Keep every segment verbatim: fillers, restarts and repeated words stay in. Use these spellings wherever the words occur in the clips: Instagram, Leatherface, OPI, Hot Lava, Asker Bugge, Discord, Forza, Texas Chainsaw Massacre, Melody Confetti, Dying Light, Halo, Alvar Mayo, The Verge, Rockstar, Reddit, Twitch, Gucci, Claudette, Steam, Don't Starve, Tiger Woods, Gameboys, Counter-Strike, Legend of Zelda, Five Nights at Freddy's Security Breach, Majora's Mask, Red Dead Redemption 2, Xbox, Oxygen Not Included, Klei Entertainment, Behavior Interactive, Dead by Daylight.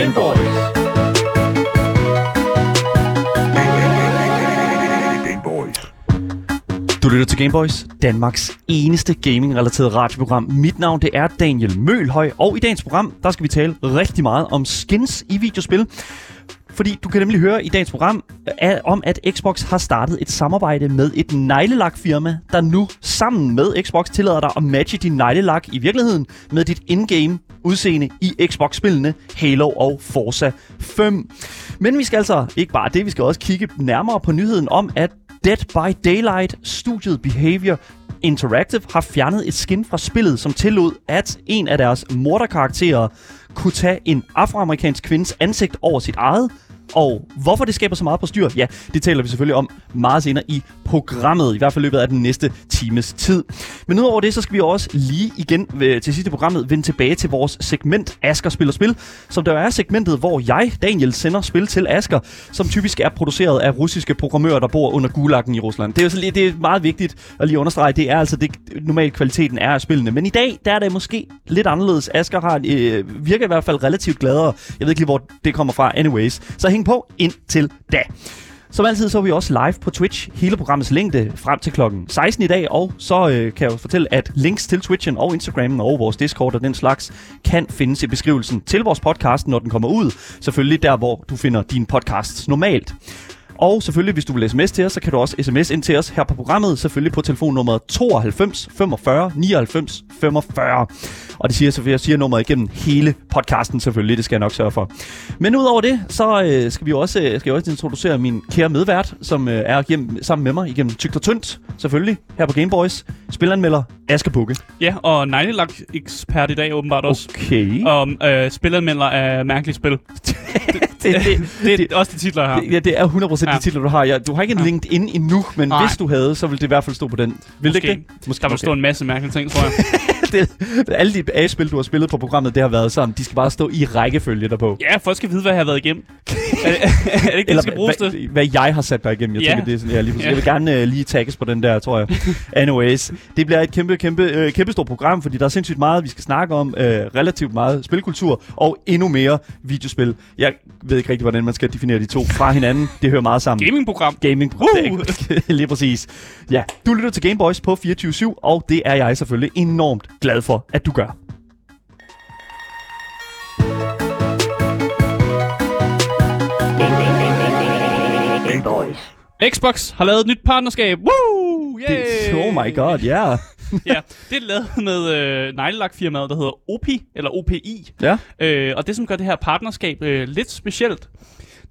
Gameboys. Gameboys. Du lytter til Gameboys, Danmarks eneste gaming-relateret radioprogram. Mit navn det er Daniel Mølhøj, og i dagens program der skal vi tale rigtig meget om skins i videospil. Fordi du kan nemlig høre i dagens program af, om, at Xbox har startet et samarbejde med et neglelakfirma, der nu sammen med Xbox tillader dig at matche din neglelak i virkeligheden med dit in-game udseende i Xbox-spillene Halo og Forza fem. Men vi skal altså ikke bare det, vi skal også kigge nærmere på nyheden om, at Dead by Daylight, studiet Behavior Interactive, har fjernet et skin fra spillet, som tillod, at en af deres morderkarakterer kunne tage en afroamerikansk kvindes ansigt over sit eget. Og hvorfor det skaber så meget på styr, ja, det taler vi selvfølgelig om meget senere i programmet, i hvert fald løbet af den næste times tid. Men udover det, så skal vi også lige igen til sidste programmet vende tilbage til vores segment Asker Spiller Spil, som der er segmentet, hvor jeg, Daniel, sender spil til Asker, som typisk er produceret af russiske programmører, der bor under gulagen i Rusland. Det er, altså, det er meget vigtigt at lige understrege, det er altså det, normalt kvaliteten er af spillene. Men i dag, der er det måske lidt anderledes. Asker har, øh, virker i hvert fald relativt gladere. Jeg ved ikke lige, hvor det kommer fra. Anyways, så på indtil da. Som altid så er vi også live på Twitch, hele programmets længde frem til klokken seksten i dag, og så øh, kan jeg jo fortælle, at links til Twitchen og Instagrammen og vores Discord og den slags kan findes i beskrivelsen til vores podcast, når den kommer ud. Selvfølgelig der, hvor du finder dine podcasts normalt. Og selvfølgelig, hvis du vil sms til os, så kan du også sms ind til os her på programmet, selvfølgelig på telefonnummer tooghalvfems femogfyrre nioghalvfems femogfyrre. Og det siger så jeg siger nummeret igennem hele podcasten selvfølgelig, det skal jeg nok sørge for. Men udover det, så øh, skal vi også øh, skal jeg også introducere min kære medvært, som øh, er hjem, sammen med mig igennem tykt og tyndt, selvfølgelig her på Gameboys, spilanmelder Asker Bugge. Ja, og neglelak ekspert i dag åbenbart også. Okay. Og øh, spilanmelder af mærkeligt spil. Det, det, det, det er også de titler, jeg har. Det, ja, det er hundrede procent ja. De titler, du har. Ja, du har ikke en ja. LinkedIn endnu, men nej. Hvis du havde, så ville det i hvert fald stå på den. Vil det ikke det? Måske. Der vil okay. stå en masse mærkelige ting, tror jeg. det, alle de A-spil, du har spillet på programmet, det har været sådan. De skal bare stå i rækkefølge derpå. Ja, folk skal vide, hvad jeg har været igennem. er, det, er det ikke, eller, det skal bruges hva, til? Hvad jeg har sat dig igennem. Jeg ja. tænker, det er sådan, jeg, lige ja. jeg vil gerne uh, lige tagges på den der, tror jeg. Anyways, det bliver et kæmpe, kæmpe, uh, kæmpe stort program, fordi der er sindssygt meget, vi skal snakke om. Uh, relativt meget spilkultur, og endnu mere videospil. Jeg ved ikke rigtig, hvordan man skal definere de to fra hinanden. Det hører meget sammen. Gamingprogram. Gamingprogram. Uh! Lige præcis. Ja, du lytter til Gameboys på fireogtyve syv, og det er jeg selvfølgelig enormt glad for, at du gør. Gameboys. Xbox har lavet et nyt partnerskab. Woo! Yay! Det, oh my god, ja. Yeah. ja, det er lavet med øh, neglelakfirmaet, der hedder O P I, eller O P I. Ja. Øh, og det, som gør det her partnerskab øh, lidt specielt,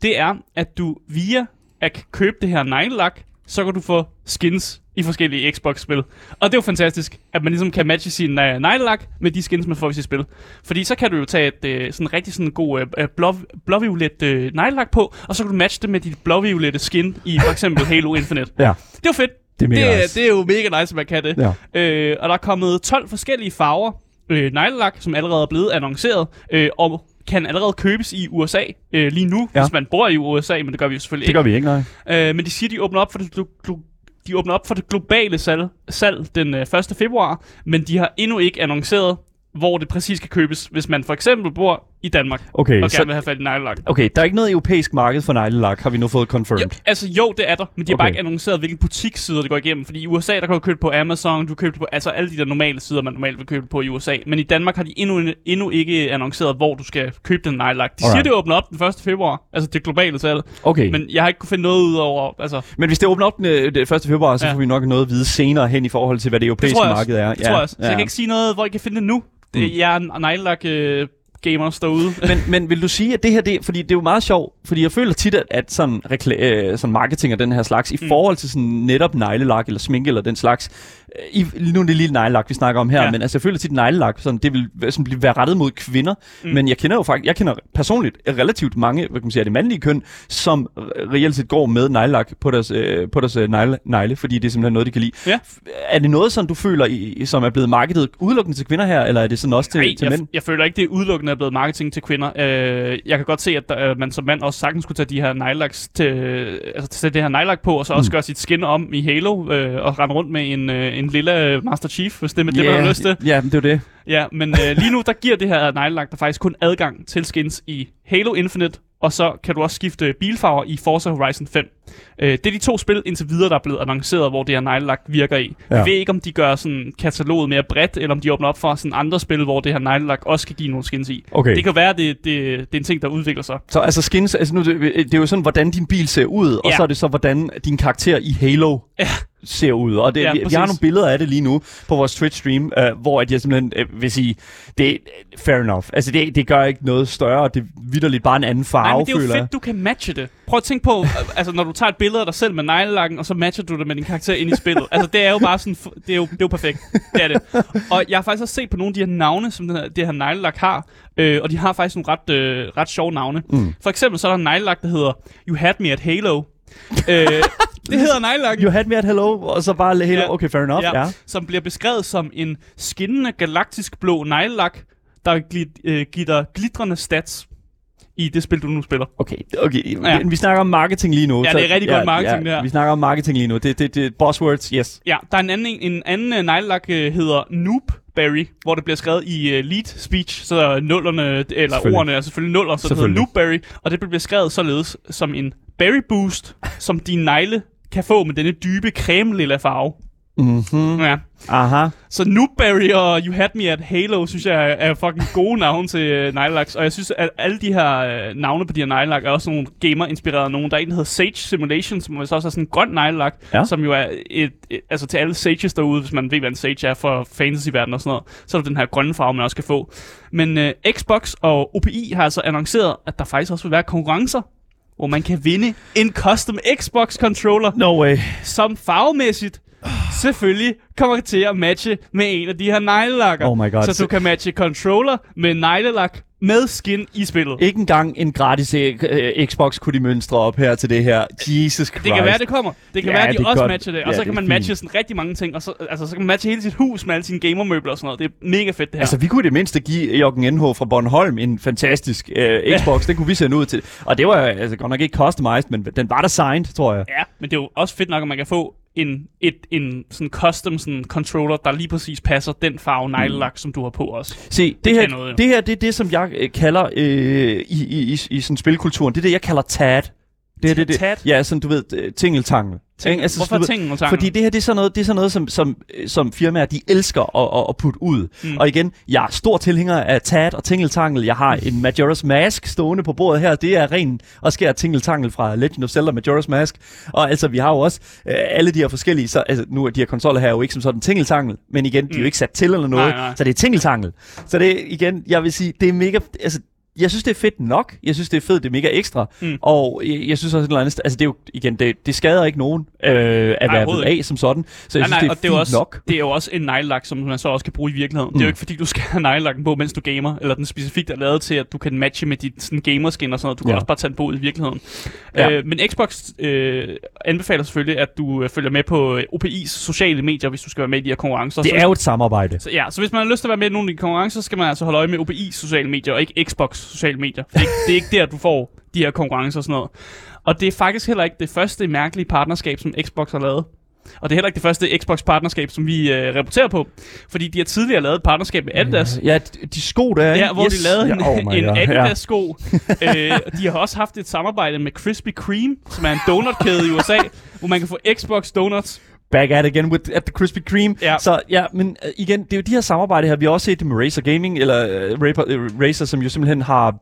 det er, at du via at købe det her neglelak, så kan du få skins i forskellige Xbox-spil. Og det er jo fantastisk, at man ligesom kan matche sin uh, neglelak med de skins, man får i sit spil. Fordi så kan du jo tage et uh, sådan rigtig sådan god uh, blå, blåviolet uh, neglelak på, og så kan du matche det med dit blåviolette skin i for eksempel Halo Infinite. Ja. Det er fedt. Det er, det, nice. Det er jo mega nice, at man kan det. Ja. Uh, og der er kommet tolv forskellige farver uh, neglelak, som allerede er blevet annonceret, uh, og kan allerede købes i U S A øh, lige nu, ja. Hvis man bor i U S A, men det gør vi jo selvfølgelig det ikke. Det gør vi ikke, nej. Øh, men de siger, de åbner op for det, glo- glo- de åbner op for det globale salg, salg den øh, første februar, men de har endnu ikke annonceret, hvor det præcis kan købes, hvis man for eksempel bor i Danmark okay, og så gerne vil have fat i neglelak. Okay, der er ikke noget europæisk marked for neglelak, har vi nu fået confirmed. Jo, altså jo, det er der, men de har okay. bare ikke annonceret, hvilke butikssider det går igennem. Fordi i U S A, der kan du købe på Amazon, du køber det på altså alle de der normale sider, man normalt vil købe på i U S A. Men i Danmark har de endnu, endnu ikke annonceret, hvor du skal købe den neglelak. De siger, alright. Det åbner op den første februar, altså det globale salg. Okay. Men jeg har ikke kunne finde noget ud over... Altså... Men hvis det åbner op den første februar, så ja. Får vi nok noget at vide senere hen i forhold til, hvad det europæiske marked er. Det ja. Tror jeg også. Så ja. Jeg kan ikke sige noget, hvor I kan finde det nu. Det, jeg er en neglelak øh, gamers derude. men, men vil du sige, at det her, det, fordi det er jo meget sjovt, fordi jeg føler tit, at, at sådan, rekla- øh, sådan marketing og den her slags, mm. i forhold til sådan netop neglelak eller sminke eller den slags, i, nu er det lille neglelak, vi snakker om her, ja. Men altså jeg føler tit neglelak, sådan, det vil sådan, blive være rettet mod kvinder, mm. men jeg kender jo faktisk, jeg kender personligt relativt mange, hvad kan man sige, af det mandlige køn, som reelt set går med neglelak på deres, øh, på deres øh, negle, negle, fordi det er simpelthen noget, de kan lide. Ja. Er det noget, som du føler, i, som er blevet markedet udelukkende til kvinder her, eller er det sådan også til, nej, til jeg, mænd? Nej, jeg føler ikke, det er udelukkende er blevet marketing til kvinder. Øh, jeg kan godt se, at der, øh, man som mand også sagtens skulle tage de her neglelaks til, altså til det her neglelak på, og så også mm. gøre sit skin om i Halo, øh, og rende rundt med en, øh, en en lille Master Chief, hvis det er med yeah, det, man har lyst til. Ja, yeah, det er det. Ja, men øh, lige nu, der giver det her neglelak der faktisk kun adgang til skins i Halo Infinite, og så kan du også skifte bilfarver i Forza Horizon fem. Øh, det er de to spil indtil videre, der er blevet annonceret, hvor det her neglelak virker i. Ja. Jeg ved ikke, om de gør sådan kataloget mere bredt, eller om de åbner op for sådan andre spil, hvor det her neglelak også kan give nogle skins i. Okay. Det kan være, det, det, det er en ting, der udvikler sig. Så altså skins, altså nu, det, det er jo sådan, hvordan din bil ser ud, ja. Og så er det så, hvordan din karakter i Halo... Ja. Ser ud, og det, ja, vi, vi har nogle billeder af det lige nu på vores Twitch-stream, øh, hvor at jeg simpelthen øh, vil sige, det er fair enough. Altså, det, det gør ikke noget større, det er vitterligt bare en anden farve. Nej, men det er jo fedt, du kan matche det. Prøv at tænke på, altså, når du tager et billede af dig selv med neglelakken, og så matcher du det med din karakter ind i spillet. Altså, det er jo bare sådan, det er jo, det er jo perfekt. Det er det. Og jeg har faktisk også set på nogle af de her navne, som den her, det her neglelak har, øh, og de har faktisk nogle ret, øh, ret sjove navne. Mm. For eksempel så er der en neglelak, der hedder You Had Me at Halo. øh, det hedder neglelakken. You Had Me at Hello, og så bare Halo, ja. Okay, fair enough, ja. Ja. Som bliver beskrevet som en skinnende galaktisk blå neglelak, der gl- øh, giver dig glitrende stats i det spil, du nu spiller. Okay, okay. Ja. Vi snakker om marketing lige nu. Ja, så, det er rigtig ja, godt marketing, ja, det her. Vi snakker om marketing lige nu. Det er buzzwords, yes. Ja, der er en anden, en anden neglelak, øh, hedder Noob Berry, hvor det bliver skrevet i uh, lead speech, så nullerne, eller ordene er selvfølgelig nuller, så det hedder Noob Berry, og det bliver skrevet således som en berry boost, som din negle kan få med denne dybe cremelilla farve. Mhm. Ja. Aha. Så Noob Berry og You Had Me at Halo, synes jeg er fucking gode navne til uh, neglelaks, og jeg synes, at alle de her uh, navne på de her neglelak er også nogle gamer-inspirerede nogen. Der er en, der hedder Sage Simulation, som også er sådan en grøn neglelak, ja. Som jo er et, et, et, altså til alle sages derude, hvis man ved, hvad en sage er for fantasy-verden og sådan noget, så er det den her grønne farve, man også kan få. Men uh, Xbox og O P I har altså annonceret, at der faktisk også vil være konkurrencer, hvor man kan vinde en custom Xbox-controller. No way. Som farvemæssigt selvfølgelig kommer til at matche med en af de her neglelakker. Oh my god. Så du kan matche controller med neglelak med skin i spillet. Ikke engang en gratis uh, Xbox kunne de mønstre op her til det her. Jesus Christ. Det kan være, det kommer. Det kan ja, være, de også godt. Matcher det. Og ja, så kan man matche sådan rigtig mange ting. Og så, altså, så kan man matche hele sit hus med alle sine gamermøbler og sådan noget. Det er mega fedt, det her. Altså, vi kunne det mindste give Jørgen N H fra Bornholm en fantastisk uh, Xbox. Ja. Den kunne vi sende ud til. Og det var altså godt nok ikke customized, men den var designed, tror jeg. Ja, men det er jo også fedt nok, at man kan få en et en sådan custom sådan controller, der lige præcis passer den farve neglelak, mm. som du har på også. Se, det, det her noget, ja. det her det er det, som jeg øh, kalder øh, i i i, i sådan spilkulturen. Det er det, jeg kalder tad. Det er det, det, det. Ja, sådan du ved, tingeltangle. Ting, altså, hvorfor du, tingeltangle? Fordi det her det er sådan noget, det er sådan noget som som som firmaer de elsker at, at, at putte ud. Mm. Og igen, jeg er stor tilhænger af tad og tingeltangle. Jeg har en Majora's Mask stående på bordet her. Det er ren og skær tingeltangle fra Legend of Zelda Majora's Mask. Og altså vi har jo også øh, alle de her forskellige, så altså nu er de her konsoller her jo ikke som sådan tingeltangle, men igen, mm. de er jo ikke sat til eller noget, nej, nej. Så det er tingeltangle. Så det igen, jeg vil sige, det er mega altså jeg synes, det er fedt nok. Jeg synes, det er fedt. Det er mega ekstra. Mm. Og jeg, jeg synes også, et eller andet... Altså, det er jo... Igen, det, det skader ikke nogen øh, at være ved af som sådan. Så jeg nej, synes, nej, det er fint det er også, nok. Det er jo også en neglelak, som man så også kan bruge i virkeligheden. Mm. Det er jo ikke, fordi du skal have neglelakken på, mens du gamer. Eller den specifikt er lavet til, at du kan matche med dit sådan, gamerskin og sådan noget. Du kan ja. Også bare tage den på i virkeligheden. Ja. Øh, men Xbox øh, anbefaler selvfølgelig, at du følger med på O P I's sociale medier, hvis du skal være med i de her konkurrencer. Det så, er jo et samarbejde. Så, ja, så hvis man har lyst til at være med i nogle af de konkurrencer, så skal man altså holde øje med O P I's sociale medier og ikke Xbox. Sociale medier. Det er, ikke, det er ikke der, du får de her konkurrencer og sådan noget. Og det er faktisk heller ikke det første mærkelige partnerskab, som Xbox har lavet. Og det er heller ikke det første Xbox-partnerskab, som vi øh, rapporterer på. Fordi de har tidligere lavet et partnerskab med Adidas. Ja, de sko der er. Ja, hvor yes. de lavede en, ja, oh en Adidas-sko. Ja. øh, de har også haft et samarbejde med Krispy Kreme, som er en donutkæde i U S A, hvor man kan få Xbox-donuts. Back at again with at the Krispy Kreme. Yeah. Så ja, men uh, igen, det er jo de her samarbejder her. Vi har også set det med Razer Gaming, eller uh, Razer, som jo simpelthen har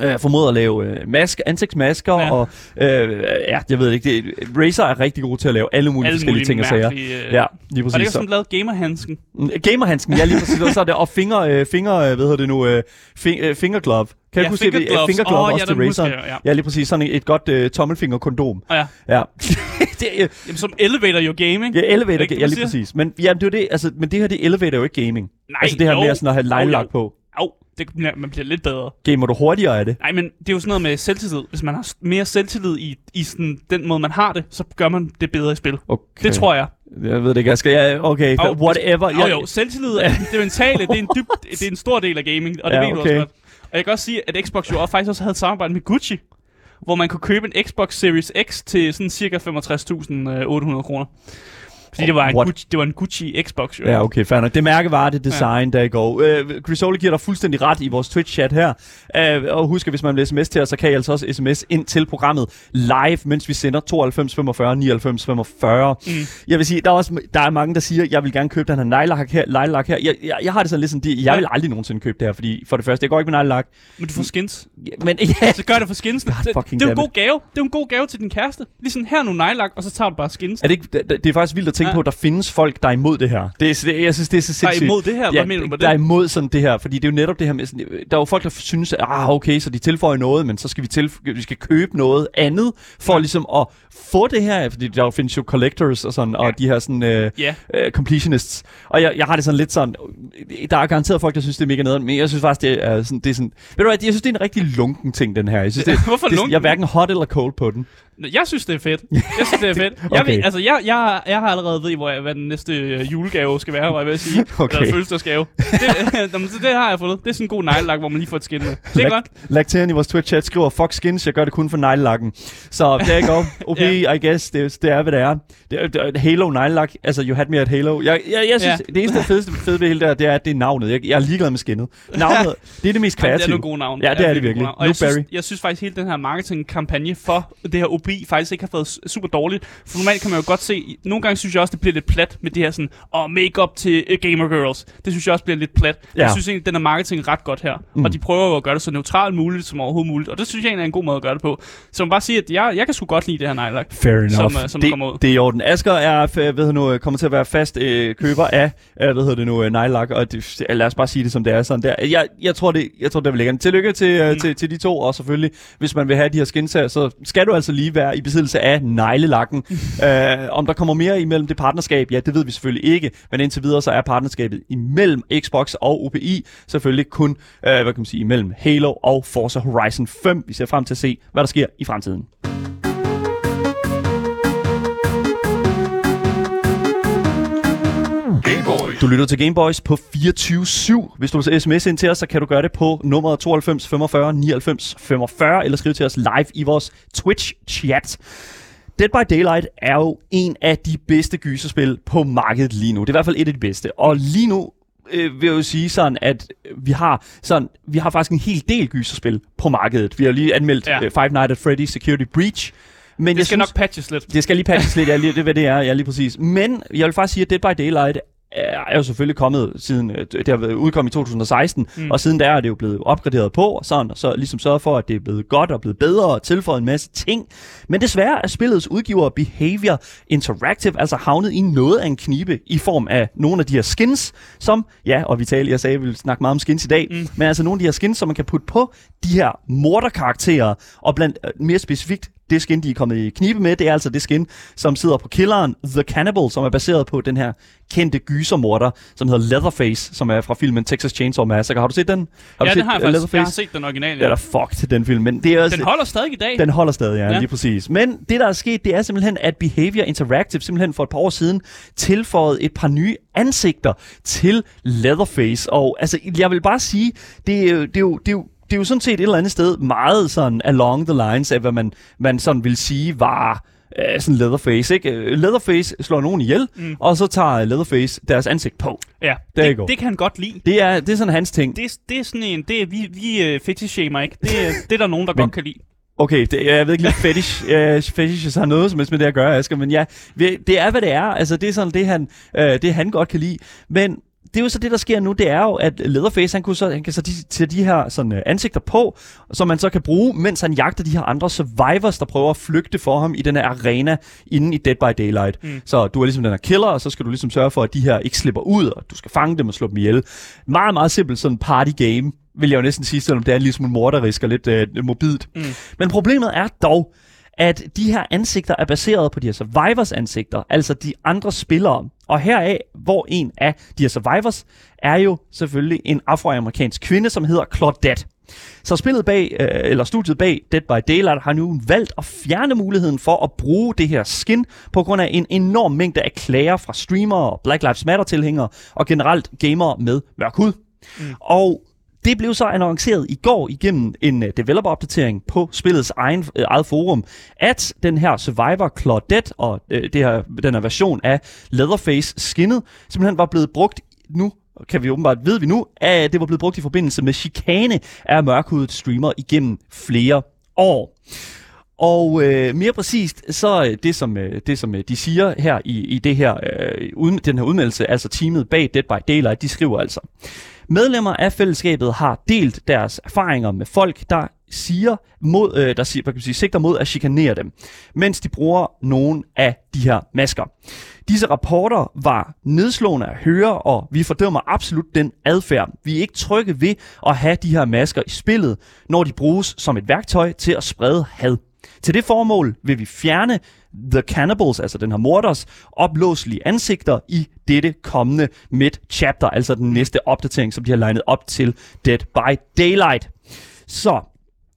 øh, formået at lave øh, mask, ansigtsmasker, ja. Og øh, ja, jeg ved ikke, det, Razer er rigtig god til at lave alle mulige alle forskellige mulige ting og sager. Øh, ja, lige præcis. Og det er sådan lavet gamerhandsken. Gamerhandsken, ja, lige præcis. Og så er det, og finger, øh, finger hvad hedder det nu, øh, fing, øh, fingerglove. Kan ja, du huske det? Fingerglove oh, også ja, til Razeren. Ja. ja, lige præcis. Sådan et godt uh, tommelfingerkondom. Oh, ja. ja. det, uh... Jamen, som elevator jo gaming. Ja, elevator ikke, ja, lige præcis. Men, jamen, det, er det. Altså, men det her, det elevator jo ikke gaming. Nej, altså det her no. med sådan at have leglelak oh, på. Au, oh, man bliver lidt bedre. Gamer du hurtigere af det? Nej, men det er jo sådan noget med selvtillid. Hvis man har mere selvtillid i, i sådan, den måde, man har det, så gør man det bedre i spil. Okay. Det tror jeg. Jeg ved det ikke, Asger. Ja, okay, oh, whatever. Jo, oh, jo, selvtillid er det mentale. Det er en, dyb, det er en stor del af gaming, og det ja, ved du okay. også godt. Og jeg kan også sige, at Xbox jo faktisk også havde et samarbejde med Gucci, hvor man kunne købe en Xbox Series X til sådan cirka femogtres tusind otte hundrede kroner. Fordi det var en Gucci, det var en Gucci Xbox. Jo. Ja, okay, fair nok. Det mærke var det design, ja, der i går. Øh, Chris Ole giver dig fuldstændig ret i vores Twitch-chat her. Øh, og husk, at hvis man vil sms til os, så kan I altså også sms ind til programmet live, mens vi sender tooghalvfems femogfyrre nioghalvfems femogfyrre. Mm. Jeg vil sige, der er, også, der er mange, der siger, jeg vil gerne købe den her nejlak her, nejlak her. Jeg, jeg, jeg har det sådan lidt sådan, det, jeg ja. vil aldrig nogensinde købe det her, fordi for det første, jeg går ikke med nejlak. Men du får skins. Ja, men, ja. Så gør det for skins. Det er en god gave. Det er en god gave til din kæreste. Lige sådan, her nu nejlak, og så tager du bare skins. Er det, ikke, det, det er faktisk vildt at tænke ja. på, at der findes folk, der er imod det her. Det, det, jeg synes, det er så sindssygt. Der er imod det her? Hvad ja, mener du med det? Der er imod sådan det her, fordi det er jo netop det her med, sådan, der er jo folk, der synes, at ah, okay, så de tilføjer noget, men så skal vi, tilf- vi skal købe noget andet, for ja. ligesom at få det her, fordi der jo findes jo collectors og sådan, ja. og de her sådan øh, yeah. øh, completionists. Og jeg, jeg har det sådan lidt sådan, der er garanteret folk, der synes, det er mega nederen, men jeg synes faktisk, det er sådan, det er sådan, ved du hvad, jeg synes, det er en rigtig lunken ting, den her. Jeg synes, det, Hvorfor det, lunken? Jeg er hverken hot eller cold på den. Jeg synes, det er fedt. Jeg synes, det er fedt. Okay. Jeg, ved, altså, jeg, jeg, jeg har allerede ved, hvor jeg, hvad den næste øh, julegave skal være, hvor jeg vil sige. Okay. Eller fødselsdagsgave. Det, øh, det har jeg fundet. Det er sådan en god neglelak, hvor man lige får et skin med. Det er godt. Lagteren i vores Twitch-chat skriver, fuck skins, jeg gør det kun for neglelakken. Så der går. O P I, yeah. I guess, det, det er, hvad det er. Det, det, Halo neglelak. Altså, you had me at Halo. Jeg, jeg, jeg synes, yeah. det eneste fedeste fede ved hele der, det er, at det er navnet. Jeg, jeg er ligeglad med skinnet. Navnet, det er det mest kreative. Det er nogle gode navn. Ja, det er det virkelig. Jeg synes, jeg synes faktisk, hele den her marketingkampagne for det her O P I faktisk ikke har fået super dårligt. For normalt kan man jo godt se, nogle gange synes jeg også, det bliver lidt plat med det her sådan, og make-up til uh, gamer girls. Det synes jeg også bliver lidt plat. Ja. Jeg synes egentlig, den er marketing ret godt her. Mm. Og de prøver jo at gøre det så neutralt muligt som overhovedet muligt. Og det synes jeg egentlig er en god måde at gøre det på. Så man bare sige, at jeg, jeg kan sgu godt lide det her nejlak. Fair enough. Som, uh, som det, kommer ud. Det er i orden. Asger er, ved nu, kommer til at være fast øh, køber af, øh, hvad hedder det nu, øh, nejlak. Og det, lad os bare sige det, som det er sådan der. Jeg, jeg tror, det jeg tror, det vil lægge en tillykke til, øh, mm. til, til de to. Og selvfølgelig, hvis man vil have de her skinsager, så skal du altså lige være i besiddelse af neglelakken. uh, om der kommer mere imellem det partnerskab, ja, det ved vi selvfølgelig ikke, men indtil videre så er partnerskabet imellem Xbox og O P I selvfølgelig kun, uh, hvad kan man sige, imellem Halo og Forza Horizon fem. Vi ser frem til at se, hvad der sker i fremtiden. Du lytter til Gameboys på fireogtyve syv. Hvis du vil sms ind til os, så kan du gøre det på nummeret tooghalvfems femogfyrre nioghalvfems femogfyrre, eller skrive til os live i vores Twitch-chat. Dead by Daylight er jo en af de bedste gyserspil på markedet lige nu. Det er i hvert fald et af de bedste. Og lige nu øh, vil jeg jo sige sådan, at vi har, sådan, vi har faktisk en hel del gyserspil på markedet. Vi har lige anmeldt ja. uh, Five Nights at Freddy's Security Breach. Men det skal synes, nok patches lidt. Det skal lige patches lidt, ja, lige, det er hvad det er, ja, lige præcis. Men jeg vil faktisk sige, at Dead by Daylight er jo selvfølgelig kommet siden, det har været udkommet i to tusind og seksten, mm. og siden der er det jo blevet opgraderet på, og sådan, og så ligesom sørget for, at det er blevet godt og blevet bedre, og tilføjet en masse ting. Men desværre er spillets udgiver Behavior Interactive altså havnet i noget af en knibe i form af nogle af de her skins, som, ja, og Vitalia sagde, at vi vil snakke meget om skins i dag, mm. men altså nogle af de her skins, som man kan putte på de her morderkarakterer, og blandt mere specifikt, det skin, de er kommet i knibe med, det er altså det skin, som sidder på killeren The Cannibal, som er baseret på den her kendte gysermorder, som hedder Leatherface, som er fra filmen Texas Chainsaw Massacre. Har du set den? Har ja, du set den har jeg faktisk. Leatherface? Jeg har set den originale. Ja, der er fuck til den film. Men det er også, den holder stadig i dag. Den holder stadig, ja, ja, lige præcis. Men det, der er sket, det er simpelthen, at Behavior Interactive simpelthen for et par år siden tilføjede et par nye ansigter til Leatherface. Og altså, jeg vil bare sige, det er jo... Det er jo, det er jo Det er jo sådan set et eller andet sted meget sådan along the lines af, hvad man, man sådan vil sige var øh, sådan Leatherface, ikke? Leatherface slår nogen ihjel, mm. og så tager Leatherface deres ansigt på. Ja, det, det kan han godt lide. Det er, det er sådan hans ting. Det, det er sådan en, det er, vi, vi uh, fetishamer, ikke? Det, det er der nogen, der men, godt kan lide. Okay, det, jeg ved ikke lige fetish, uh, fetishes har noget som helst med det at gøre, Asger, men ja, det er, hvad det er. Altså, det er sådan det, han, uh, det, han godt kan lide, men... Det er jo så det, der sker nu, det er jo, at Leatherface, han, kunne så, han kan så tage de, de her sådan, uh, ansigter på, som man så kan bruge, mens han jagter de her andre survivors, der prøver at flygte for ham i den her arena inde i Dead by Daylight. Mm. Så du er ligesom den her killer, og så skal du ligesom sørge for, at de her ikke slipper ud, og du skal fange dem og slå dem ihjel. Meget, meget simpelt sådan party game, vil jeg jo næsten sige, selvom det er en lille smule morderisk og lidt uh, morbidt. Mm. Men problemet er dog, at de her ansigter er baseret på de her survivors ansigter, altså de andre spillere. Og heraf, hvor en af de her survivors, er jo selvfølgelig en afroamerikansk kvinde, som hedder Claudette. Så spillet bag, øh, eller studiet bag Dead by Daylight har nu valgt at fjerne muligheden for at bruge det her skin på grund af en enorm mængde af klager fra streamere, Black Lives Matter tilhængere og generelt gamere med mørk hud. Mm. Og Det blev så annonceret i går igennem en uh, developer-opdatering på spillets egen, uh, eget forum, at den her Survivor Claudette og uh, det her, den her version af Leatherface skinnet simpelthen var blevet brugt nu, kan vi åbenbart, ved vi nu, at det var blevet brugt i forbindelse med chikane af mørkhudet streamer igennem flere år. Og øh, mere præcist, så det som, øh, det, som øh, de siger her i, i det her, øh, uden, den her udmeldelse, altså teamet bag Dead by Daylight, de skriver altså: medlemmer af fællesskabet har delt deres erfaringer med folk, der siger mod, øh, der siger, hvad kan man sige, sigter mod at chikanere dem, mens de bruger nogle af de her masker. Disse rapporter var nedslående at høre, og vi fordømmer absolut den adfærd. Vi er ikke trygge ved at have de her masker i spillet, når de bruges som et værktøj til at sprede had. Til det formål vil vi fjerne The Cannibals, altså den her morders, oplåselige ansigter i dette kommende mid-chapter, altså den næste opdatering, som de har legnet op til Dead by Daylight. Så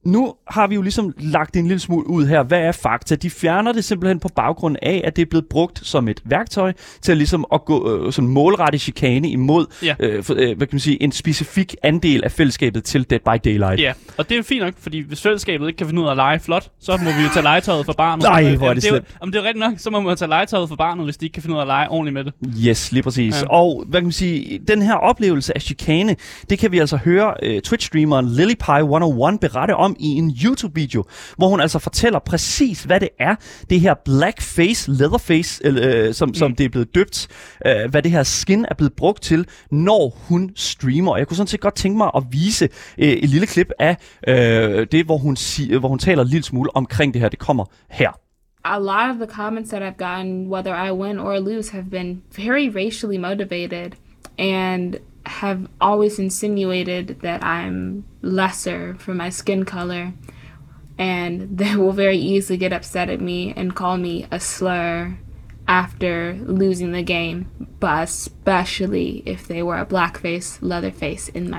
nu har vi jo ligesom lagt en lille smule ud her. Hvad er fakta? De fjerner det simpelthen på baggrund af, at det er blevet brugt som et værktøj til ligesom at gå øh, sådan målrette chikane imod, ja. øh, for, øh, hvad kan man sige, en specifik andel af fællesskabet til Dead by Daylight. Ja, og det er jo fint nok, fordi hvis fællesskabet ikke kan finde ud af at lege flot, så må vi jo tage legetøjet fra barnet. Nej, hvor er det slemt. Om det er rigtigt nok, så må man tage legetøjet fra barnet, hvis de ikke kan finde ud af at lege ordentligt med det. Yes, lige præcis. Ja. Og hvad kan man sige, den her oplevelse af chikane, det kan vi altså høre øh, Twitch-streameren Lillypie et hundrede og en berette om i en YouTube-video, hvor hun altså fortæller præcis, hvad det er, det her blackface, leatherface, øh, som, mm. som det er blevet døbt, øh, hvad det her skin er blevet brugt til, når hun streamer. Jeg kunne sådan set godt tænke mig at vise øh, et lille klip af øh, det, hvor hun, si- hvor hun taler en lille smule omkring det her. Det kommer her. A lot of the comments that I've gotten, whether I win or lose, have been very racially motivated, and have always insinuated that I'm lesser for my skin color, and they will very easily get upset at me and call me a slur after losing the game, but especially if they were a blackface, leatherface in my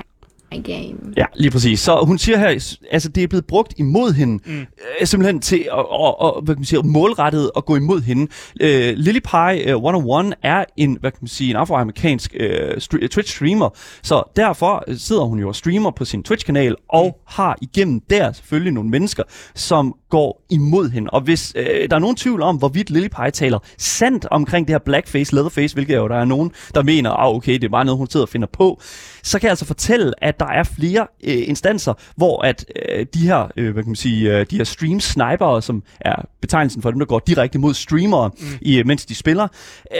game. Ja, lige præcis. Så hun siger her, altså det er blevet brugt imod hende, mm. øh, simpelthen til at, og, og, hvad kan man sige, målrettet at gå imod hende. Øh, Lillypie et hundrede og en er en, hvad kan man sige, en afroamerikansk øh, st- Twitch-streamer, så derfor sidder hun jo og streamer på sin Twitch-kanal, og mm. har igennem der selvfølgelig nogle mennesker, som går imod hende. Og hvis øh, der er nogen tvivl om, hvorvidt Lillypie taler sandt omkring det her blackface, leatherface, hvilket jo der er nogen, der mener, ah okay, det er bare noget, hun sidder og finder på, så kan jeg altså fortælle, at der er flere øh, instanser, hvor at øh, de her, øh, hvad kan man sige, øh, de her stream-snipere, som er betegnelsen for dem, der går direkte mod streamere, mm. i, mens de spiller,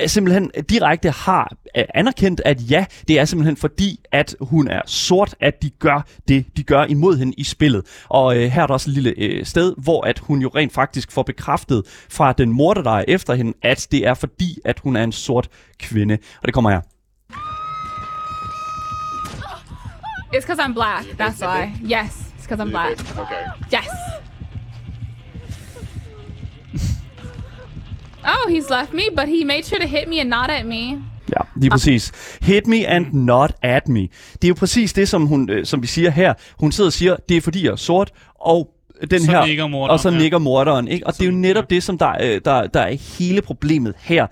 øh, simpelthen direkte har øh, anerkendt, at ja, det er simpelthen fordi, at hun er sort, at de gør det, de gør imod hende i spillet. Og øh, her er der også et lille øh, sted, hvor at hun jo rent faktisk får bekræftet fra den morder, der er efter hende, at det er fordi, at hun er en sort kvinde. Og det kommer her. It's because I'm black, that's why. Yes, it's because I'm black. Okay. Yes. Oh, he's left me, but he made sure to hit me and nod at me. Ja, lige præcis. Hit me and not at me. Det er jo præcis det, som, hun, som vi siger her. Hun sidder og siger, det er fordi jeg er sort, og den så her nikker morderen, og så nikker morderen, ikke? Og så, det er jo netop det, som der, der, der er hele problemet her.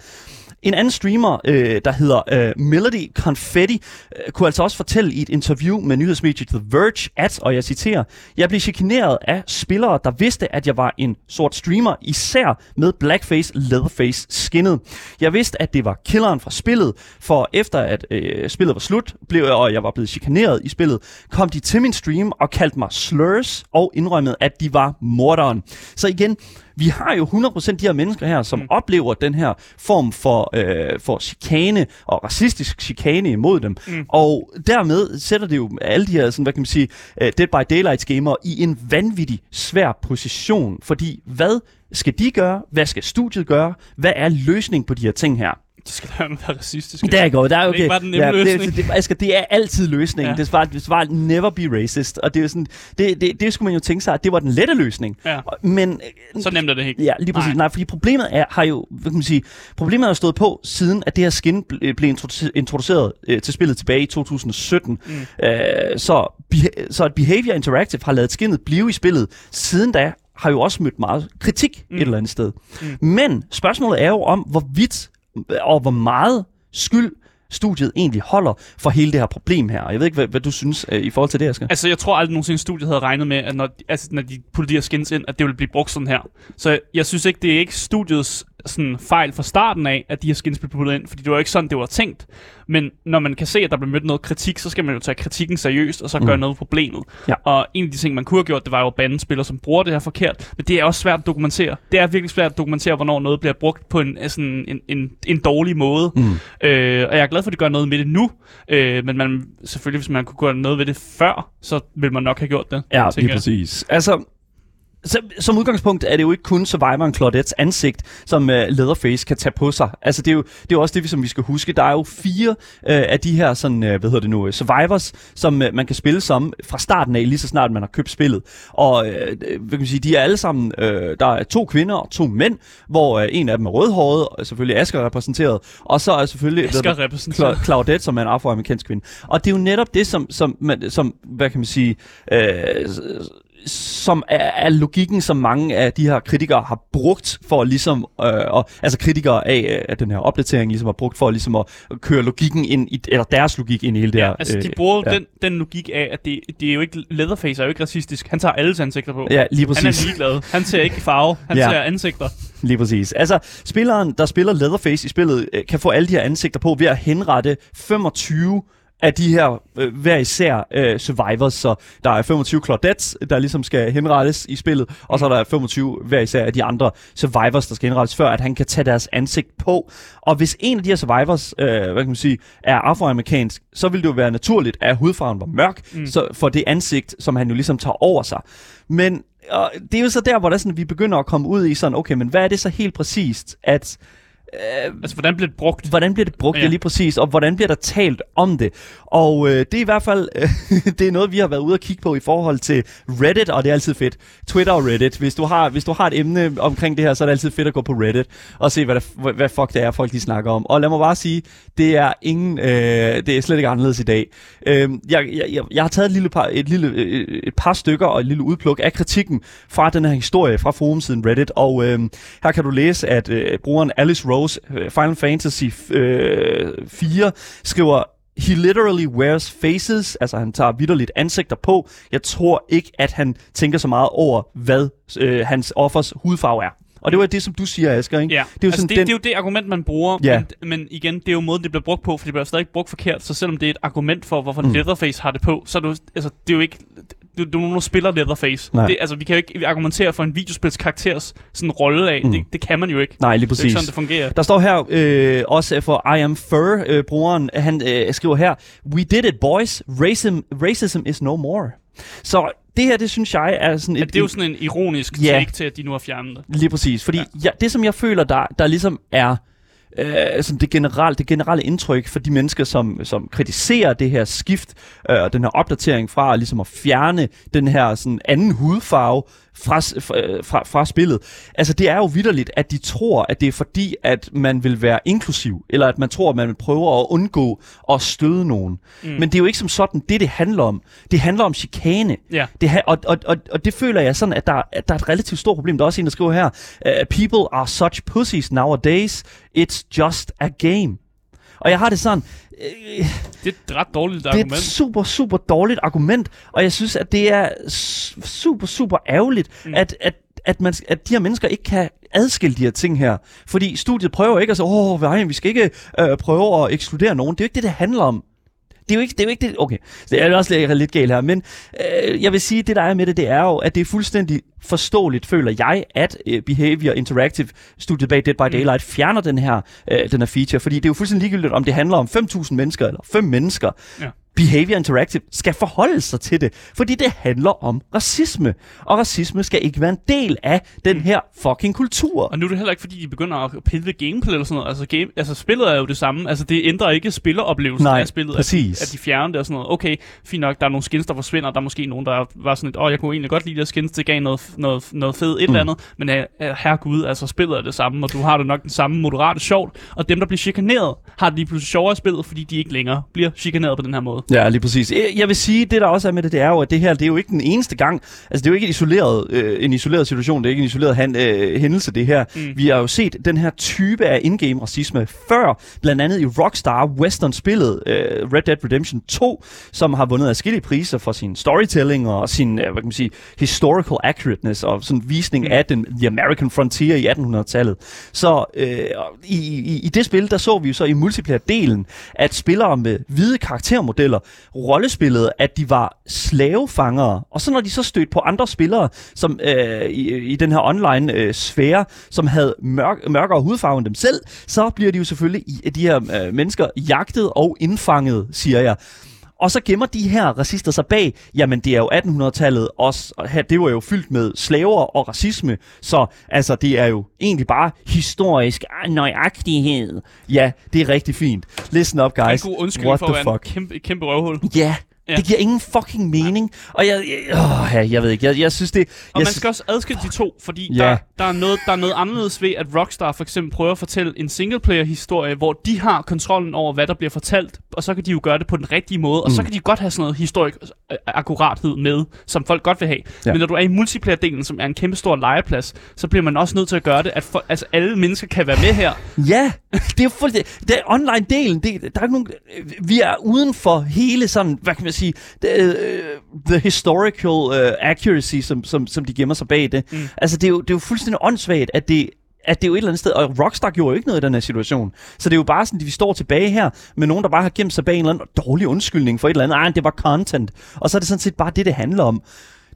En anden streamer, øh, der hedder øh, Melody Confetti, øh, kunne altså også fortælle i et interview med nyhedsmediet The Verge, at, og jeg citerer, jeg blev chikaneret af spillere, der vidste, at jeg var en sort streamer, især med blackface, leatherface skinnet. Jeg vidste, at det var killeren fra spillet, for efter at øh, spillet var slut, blev jeg, og jeg var blevet chikaneret i spillet, kom de til min stream og kaldte mig slurs og indrømmede, at de var morderen. Så igen, vi har jo hundrede procent de her mennesker her, som mm. oplever den her form for, øh, for chikane og racistisk chikane imod dem. Mm. Og dermed sætter det jo alle de her, sådan, hvad kan man sige, uh, Dead by Daylight-gamere i en vanvittig svær position. Fordi hvad skal de gøre? Hvad skal studiet gøre? Hvad er løsningen på de her ting her? Det skal være racistisk. Det er godt, det er okay. Det er ikke bare den nemme ja, løsning. Det, det, det, altså, det er altid løsningen. Ja. Det var, det var never be racist. Og det er jo sådan, det, det, det skulle man jo tænke sig, at det var den lette løsning. Ja. Men så nemt er det ikke. Ja, lige præcis. Nej, Nej fordi problemet er, har jo, hvad kan man sige, problemet har stået på siden, at det her skin blev introduceret øh, til spillet tilbage i to tusind og sytten. Mm. Øh, så, beha- så at Behavior Interactive har ladet skinnet blive i spillet siden da, har jo også mødt meget kritik mm. et eller andet sted. Mm. Men spørgsmålet er jo om, hvorvidt og hvor meget skyld studiet egentlig holder for hele det her problem her. Og jeg ved ikke, hvad, hvad du synes øh, i forhold til det, Asger. Altså, jeg tror aldrig nogensinde, studiet havde regnet med, at når, altså, når de politier skins ind, at det ville blive brugt sådan her. Så jeg synes ikke, det er ikke studiets sådan fejl fra starten af, at de her skins blev puttet ind, fordi det var ikke sådan, det var tænkt. Men når man kan se, at der bliver mødt noget kritik, så skal man jo tage kritikken seriøst, og så gøre mm. noget problemet. Ja. Og en af de ting, man kunne have gjort, det var jo at bande spillere, som bruger det her forkert. Men det er også svært at dokumentere. Det er virkelig svært at dokumentere, hvornår noget bliver brugt på en, sådan en, en, en dårlig måde. Mm. Øh, og jeg er glad for, at de gør noget med det nu. Øh, men man, selvfølgelig, hvis man kunne gøre noget ved det før, så ville man nok have gjort det. Ja, lige præcis. Jeg. Altså... Så, som udgangspunkt er det jo ikke kun survivoren Claudettes ansigt, som uh, Leatherface kan tage på sig. Altså det er jo, det er også det, som vi skal huske. Der er jo fire uh, af de her sådan, uh, hvad hedder det nu, uh, survivors, som uh, man kan spille som fra starten af, lige så snart man har købt spillet. Og uh, hvad kan man sige, de er alle sammen, uh, der er to kvinder og to mænd, hvor uh, en af dem er rødhåret, og selvfølgelig Asker repræsenteret, og så er selvfølgelig Asker repræsenteret. Cla- Claudette, som er en afroamerikansk kvinde. Og det er jo netop det, som, som, man, som hvad kan man sige... Uh, som er, er logikken, som mange af de her kritikere har brugt for ligesom, øh, og, altså kritikere af, af den her opdatering ligesom har brugt for ligesom at køre logikken ind i, eller deres logik ind i hele det ja, her. Altså de bruger øh, den, ja. den logik af, at det, det er jo ikke, Leatherface er jo ikke racistisk. Han tager alle ansigter på. Ja, lige præcis. Han er ligeglad. Han ser ikke farve. Han ja. ser ansigter. Lige præcis. Altså, spilleren, der spiller Leatherface i spillet, kan få alle de her ansigter på ved at henrette femogtyve af de her øh, hver især øh, survivors, så der er femogtyve Claudettes, der ligesom skal henrettes i spillet, og så er der femogtyve hver især af de andre survivors, der skal henrettes, før at han kan tage deres ansigt på. Og hvis en af de her survivors, øh, hvad kan man sige, er afroamerikansk, så ville det jo være naturligt, at hudfarven var mørk, mm. så for det ansigt, som han jo ligesom tager over sig. Men og det er jo så der, hvor der sådan, vi begynder at komme ud i sådan, okay, men hvad er det så helt præcist, at Øh, altså, hvordan bliver det brugt? Hvordan bliver det brugt, ja. lige præcis, og hvordan bliver der talt om det? Og øh, det er i hvert fald, øh, det er noget, vi har været ude at kigge på i forhold til Reddit, og det er altid fedt. Twitter og Reddit. Hvis du har, hvis du har et emne omkring det her, så er det altid fedt at gå på Reddit og se, hvad, der, hvad fuck det er, folk de snakker om. Og lad mig bare sige, det er ingen, øh, det er slet ikke anderledes i dag. Øh, jeg, jeg, jeg har taget et lille, par, et, lille, et par stykker og et lille udpluk af kritikken fra den her historie, fra forumsiden Reddit, og øh, her kan du læse, at øh, brugeren Alice Rowe Final Fantasy øh, fire skriver, he literally wears faces, altså han tager vitterligt ansigter på. Jeg tror ikke, at han tænker så meget over, hvad øh, hans offers hudfarve er. Og det var det, som du siger, Asger, ikke? Ja. Det er jo altså sådan det, den... det er jo det argument, man bruger, ja. men, men igen, det er jo måden, det bliver brugt på, for det bliver stadig brugt forkert, så selvom det er et argument for, hvorfor mm. Leatherface har det på, så er det, altså, det er jo ikke... Du, du nu spiller Leatherface. Det, altså, vi kan jo ikke argumentere for en videospils karakteres sådan rolle af. Mm. Det, det kan man jo ikke. Nej, lige præcis. Det er sådan, det fungerer. Der står her øh, også for I Am Fur-brugeren, øh, han øh, skriver her, we did it, boys. Racism, racism is no more. Så... Det her, det synes jeg er sådan et... At det er jo sådan en ironisk take yeah. til, at de nu har fjernet det. Lige præcis, fordi ja. jeg, det, som jeg føler, der, der ligesom er øh, sådan det, generelle, det generelle indtryk for de mennesker, som, som kritiserer det her skift og øh, den her opdatering fra ligesom at fjerne den her sådan anden hudfarve fra, fra, fra, fra spillet. Altså, det er jo vitterligt, at de tror, at det er fordi, at man vil være inklusiv, eller at man tror, at man vil prøve at undgå at støde nogen. Mm. Men det er jo ikke som sådan det, det handler om. Det handler om chikane. Yeah. Det ha- og, og, og, og det føler jeg sådan, at der, at der er et relativt stort problem. Der er også en, der skriver her, people are such pussies nowadays. It's just a game. Og jeg har det sådan... Øh, det er et ret dårligt argument. Det er et super, super dårligt argument, og jeg synes, at det er super, super ærgerligt, mm. at, at, at, man, at de her mennesker ikke kan adskille de her ting her. Fordi studiet prøver ikke at sige, åh, nej, vi skal ikke øh, prøve at ekskludere nogen. Det er jo ikke det, det handler om. Det er jo ikke det, er jo ikke det. Okay, det er også lidt galt her, men øh, jeg vil sige, det der er med det, det er jo, at det er fuldstændig forståeligt, føler jeg, at øh, Behavior Interactive, studiet bag Dead by Daylight, fjerner den her, øh, den her feature, fordi det er jo fuldstændig ligegyldigt, om det handler om fem tusind mennesker eller fem mennesker. Ja. Behavior Interactive skal forholde sig til det, fordi det handler om racisme, og racisme skal ikke være en del af den her fucking kultur. Og nu er det heller ikke, fordi de begynder at pille ved gameplay eller sådan noget, altså, game, altså spillet er jo det samme, altså det ændrer ikke spilleroplevelsen af spillet, at, at de fjerner det og sådan noget. Okay, fint nok, der er nogle skins, der forsvinder, der er måske nogen, der var sådan et, åh, oh, jeg kunne egentlig godt lide de skins, det gav noget, noget, noget fedt et mm. eller andet, men herregud, altså spillet er det samme, og du har det nok den samme moderate sjovt, og dem, der bliver chikaneret, har det lige pludselig sjovere spillet, fordi de ikke længere bliver chikaneret på den her måde. måde. Ja, lige præcis. Jeg vil sige, det der også er med det, det er jo, at det her, det er jo ikke den eneste gang. Altså, det er jo ikke et isoleret, øh, en isoleret situation, det er ikke en isoleret hand, øh, hændelse, det her. Mm. Vi har jo set den her type af in-game racisme før, blandt andet i Rockstar Western-spillet øh, Red Dead Redemption to, som har vundet adskillige priser for sin storytelling og sin, øh, hvad kan man sige, historical accurateness og sådan visning mm. af den the American Frontier i atten hundrede-tallet. Så øh, i, i, i det spil, der så vi jo så i multiplayer-delen, at spillere med hvide karaktermodeller rollespillede, at de var slavefangere. Og så når de så stødte på andre spillere, som øh, i, i den her online øh, sfære, som havde mørk, mørkere hudfarve end dem selv, så bliver de jo selvfølgelig, i, de her øh, mennesker, jagtet og indfanget, siger jeg. Og så gemmer de her racister sig bag, jamen det er jo atten hundrede-tallet også, og her, det var jo fyldt med slaver og racisme, så altså det er jo egentlig bare historisk nøjagtighed. Ja, det er rigtig fint. Listen up, guys. En god undskyldning for at være en kæmpe, kæmpe røvhul. Ja. Ja. Det giver ingen fucking mening, og jeg, jeg, øh, jeg ved ikke, jeg, jeg synes det... Jeg og man skal også adskille de to, fordi ja. der, der, er noget, der er noget anderledes ved, at Rockstar for eksempel prøver at fortælle en singleplayer-historie, hvor de har kontrollen over, hvad der bliver fortalt, og så kan de jo gøre det på den rigtige måde, og mm. så kan de godt have sådan noget historisk akkurathed med, som folk godt vil have. Ja. Men når du er i multiplayer-delen, som er en kæmpe stor legeplads, så bliver man også nødt til at gøre det, at for, altså alle mennesker kan være med her. Ja, det er fuldstændig... Det er online-delen, det, der er ikke nogen... Vi er uden for hele sådan, hvad kan man sige, the, the historical uh, accuracy, som, som, som de gemmer sig bag det. Mm. Altså, det er, jo, det er jo fuldstændig åndssvagt, at det, at det er jo et eller andet sted, og Rockstar gjorde jo ikke noget i den her situation. Så det er jo bare sådan, at vi står tilbage her med nogen, der bare har gemt sig bag en eller anden dårlig undskyldning for et eller andet. Ej, det var content. Og så er det sådan set bare det, det handler om.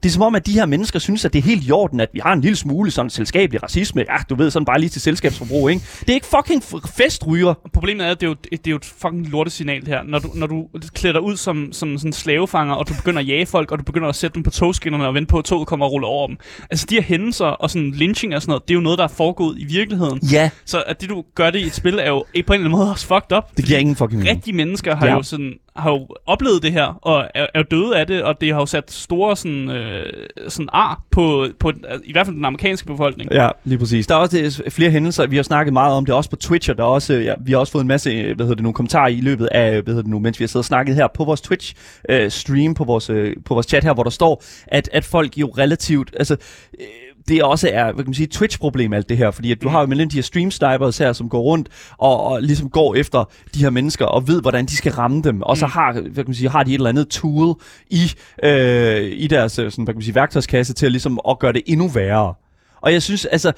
Det er som om, at de her mennesker synes, at det er helt i orden, at vi har en lille smule sådan selskabelig racisme. Ja, du ved, sådan bare lige til selskabsforbrug, ikke? Det er ikke fucking festryger. Problemet er, at det er jo, det er jo et fucking lortesignal her. Når du, når du klæder dig ud som, som sådan slavefanger, og du begynder at jage folk, og du begynder at sætte dem på togskinnerne og vente på, at toget kommer og ruller over dem. Altså, de her hændelser og sådan lynching og sådan noget, det er jo noget, der er foregået i virkeligheden. Ja. Så at det, du gør det i et spil, er jo på en eller anden måde også fucked up. Det giver ingen fucking mening. Rigtige mennesker har ja. jo sådan... har jo oplevet det her, og er, er døde af det, og det har jo sat store sådan, øh, sådan ar på, på, i hvert fald den amerikanske befolkning. Ja, lige præcis. Der er også det, flere hændelser, vi har snakket meget om det, også på Twitch, og der også, ja, vi har også fået en masse, hvad hedder det nu, kommentarer i løbet af, hvad hedder det nu, mens vi har siddet og snakket her på vores Twitch-stream, øh, på, vores, øh, på vores chat her, hvor der står, at, at folk jo relativt, altså... Øh, det også er, hvad kan man sige, Twitch-problem alt det her, fordi at du mm. har jo mellem de her stream-snipers her, som går rundt og, og ligesom går efter de her mennesker og ved, hvordan de skal ramme dem, og mm. så har, hvad kan man sige, har de et eller andet tool i, øh, i deres sådan, hvad kan man sige, værktøjskasse til at, ligesom, at gøre det endnu værre. Og jeg synes, altså...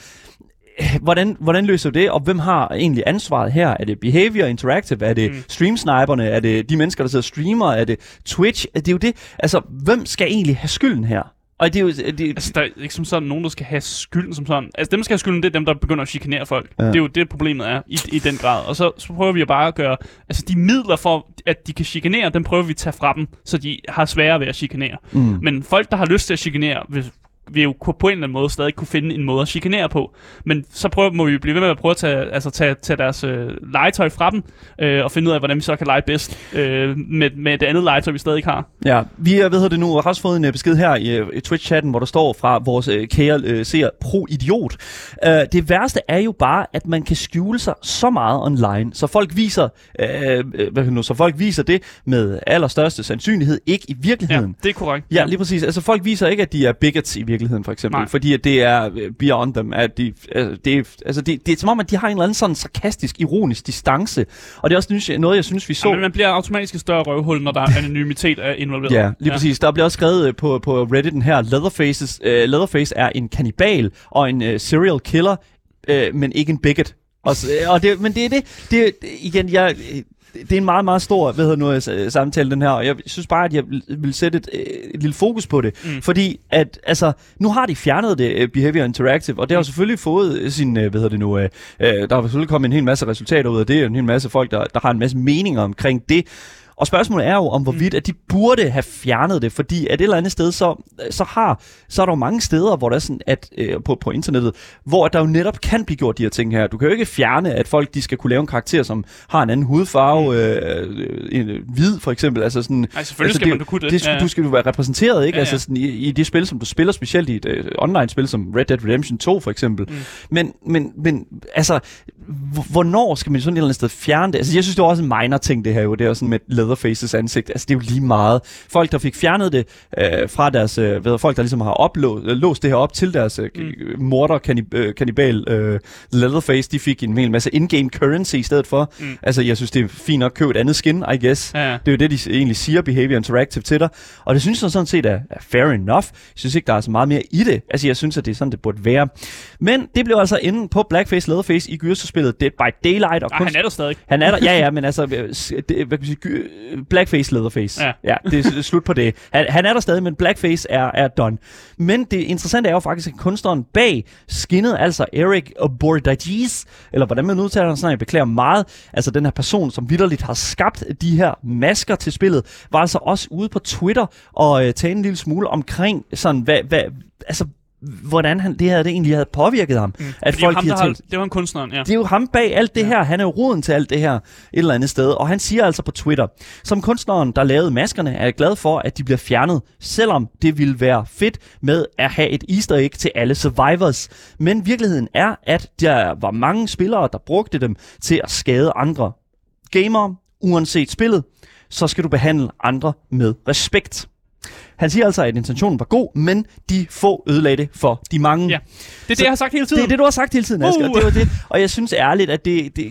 Hvordan, hvordan løser det, og hvem har egentlig ansvaret her? Er det Behavior Interactive? Er det mm. streamsniperne? Er det de mennesker, der sidder og streamer? Er det Twitch? Det er jo det. Altså, hvem skal egentlig have skylden her? Og det er jo, det, altså, der er ikke som sådan nogen, der skal have skylden som sådan. Altså, dem, der skal have skylden, det er dem, der begynder at chikanere folk. Ja. Det er jo det, problemet er i, i den grad. Og så, så prøver vi bare at gøre... Altså, de midler for, at de kan chikanere, dem prøver vi at tage fra dem, så de har sværere ved at chikanere. Mm. Men folk, der har lyst til at chikanere, vil, vil jo på en eller anden måde stadig kunne finde en måde at chikanere på. Men så prøver, må vi blive ved med at prøve at tage, altså, tage, tage deres øh, legetøj fra dem, øh, og finde ud af, hvordan vi så kan lege bedst øh, med, med det andet legetøj, vi stadig har. Ja, vi er, ved at det nu, har også fået en uh, besked her i, uh, i Twitch-chatten, hvor der står fra vores uh, kære uh, seer pro-idiot. Uh, det værste er jo bare, at man kan skjule sig så meget online, så folk viser, uh, hvad nu, så folk viser det med allerstørste sandsynlighed ikke i virkeligheden. Ja, det er korrekt. Ja, lige præcis. Altså, folk viser ikke, at de er bigots i virkeligheden. For eksempel, Nej. fordi at det er beyond them, at de, altså, det, altså det, det er som om, at de har en eller anden sådan sarkastisk, ironisk distance, og det er også noget, jeg synes, vi så... Ja, men man bliver automatisk et større røvhul, når der er anonymitet involveret. Ja, lige ja. præcis. Der bliver også skrevet på, på Redditen her, Leatherfaces, uh, Leatherface er en kannibal og en uh, serial killer, uh, men ikke en bigot. Og, og det, men det er det, det igen, jeg... Det er en meget, meget stor, hvad hedder nu, samtale den her, og jeg synes bare, at jeg vil sætte et, et lille fokus på det, mm. fordi at, altså, nu har de fjernet det, Behavior Interactive, og det har jo selvfølgelig fået sin, hvad hedder det nu, øh, der har selvfølgelig kommet en hel masse resultater ud af det, og en hel masse folk, der, der har en masse meninger omkring det. Og spørgsmålet er jo om hvorvidt, at de burde have fjernet det, fordi at et eller andet sted, så, så, har, så er der jo mange steder, hvor der er sådan, at, øh, på, på internettet, hvor der jo netop kan blive gjort de her ting her. Du kan jo ikke fjerne, at folk de skal kunne lave en karakter, som har en anden hudfarve, øh, øh, hvid for eksempel. Altså sådan, Ej, selvfølgelig altså, skal det, man jo kunne det. det ja. Du skal jo være repræsenteret, ikke? Ja, ja. Altså sådan, i, i det spil, som du spiller, specielt i et øh, online-spil som Red Dead Redemption to for eksempel. Mm. Men, men, men altså, hvornår skal man sådan et eller andet sted fjerne det? Altså, jeg synes, det er også en minor ting, det her jo. Det er jo sådan med Leatherfaces ansigt. Altså det er jo lige meget. Folk, der fik fjernet det øh, fra deres, øh, ved, folk, der ligesom har oplå, låst det her op til deres øh, mm. morder, kannibal, kannibal øh, Leatherface, de fik en hel masse in-game currency i stedet for. Mm. Altså jeg synes, det er fint at købe et andet skin, I guess. Ja, ja. Det er jo det, de egentlig siger, Behavior Interactive til dig. Og det synes jeg sådan set er, er fair enough. Jeg synes ikke, der er så meget mere i det. Altså jeg synes, at det er sådan, det burde være. Men det blev altså inden på Blackface Leatherface i gyserspillet Dead by Daylight. Og Ej, kunst... han er der stadig. Han er der, ja ja, men altså, det, hvad kan sige, gy... Blackface Leatherface. Ja, ja det er slut på det. Han, han er der stadig, men Blackface er, er done. Men det interessante er jo faktisk, at kunstneren bag skinnet, altså Eric Bordagis, eller hvordan man udtaler sådan, jeg beklager meget, altså den her person, som vitterligt har skabt de her masker til spillet, var altså også ude på Twitter og øh, tage en lille smule omkring sådan, hvad, hvad altså, hvordan han, det her det egentlig havde påvirket ham. Mm. At folk ham, havde tænkt, har, det var en kunstneren, ja. Det er jo ham bag alt det ja. her. Han er jo roden til alt det her et eller andet sted. Og han siger altså på Twitter, som kunstneren, der lavede maskerne, er glad for, at de bliver fjernet, selvom det ville være fedt med at have et easter egg til alle survivors. Men virkeligheden er, at der var mange spillere, der brugte dem til at skade andre gamere, uanset spillet. Så skal du behandle andre med respekt. Han siger altså, at intentionen var god, men de få ødelagde det for de mange. Ja. Det er det, jeg har sagt hele tiden. Det er det, du har sagt hele tiden, Asger. Uh. Det var det. Og jeg synes ærligt, at det... det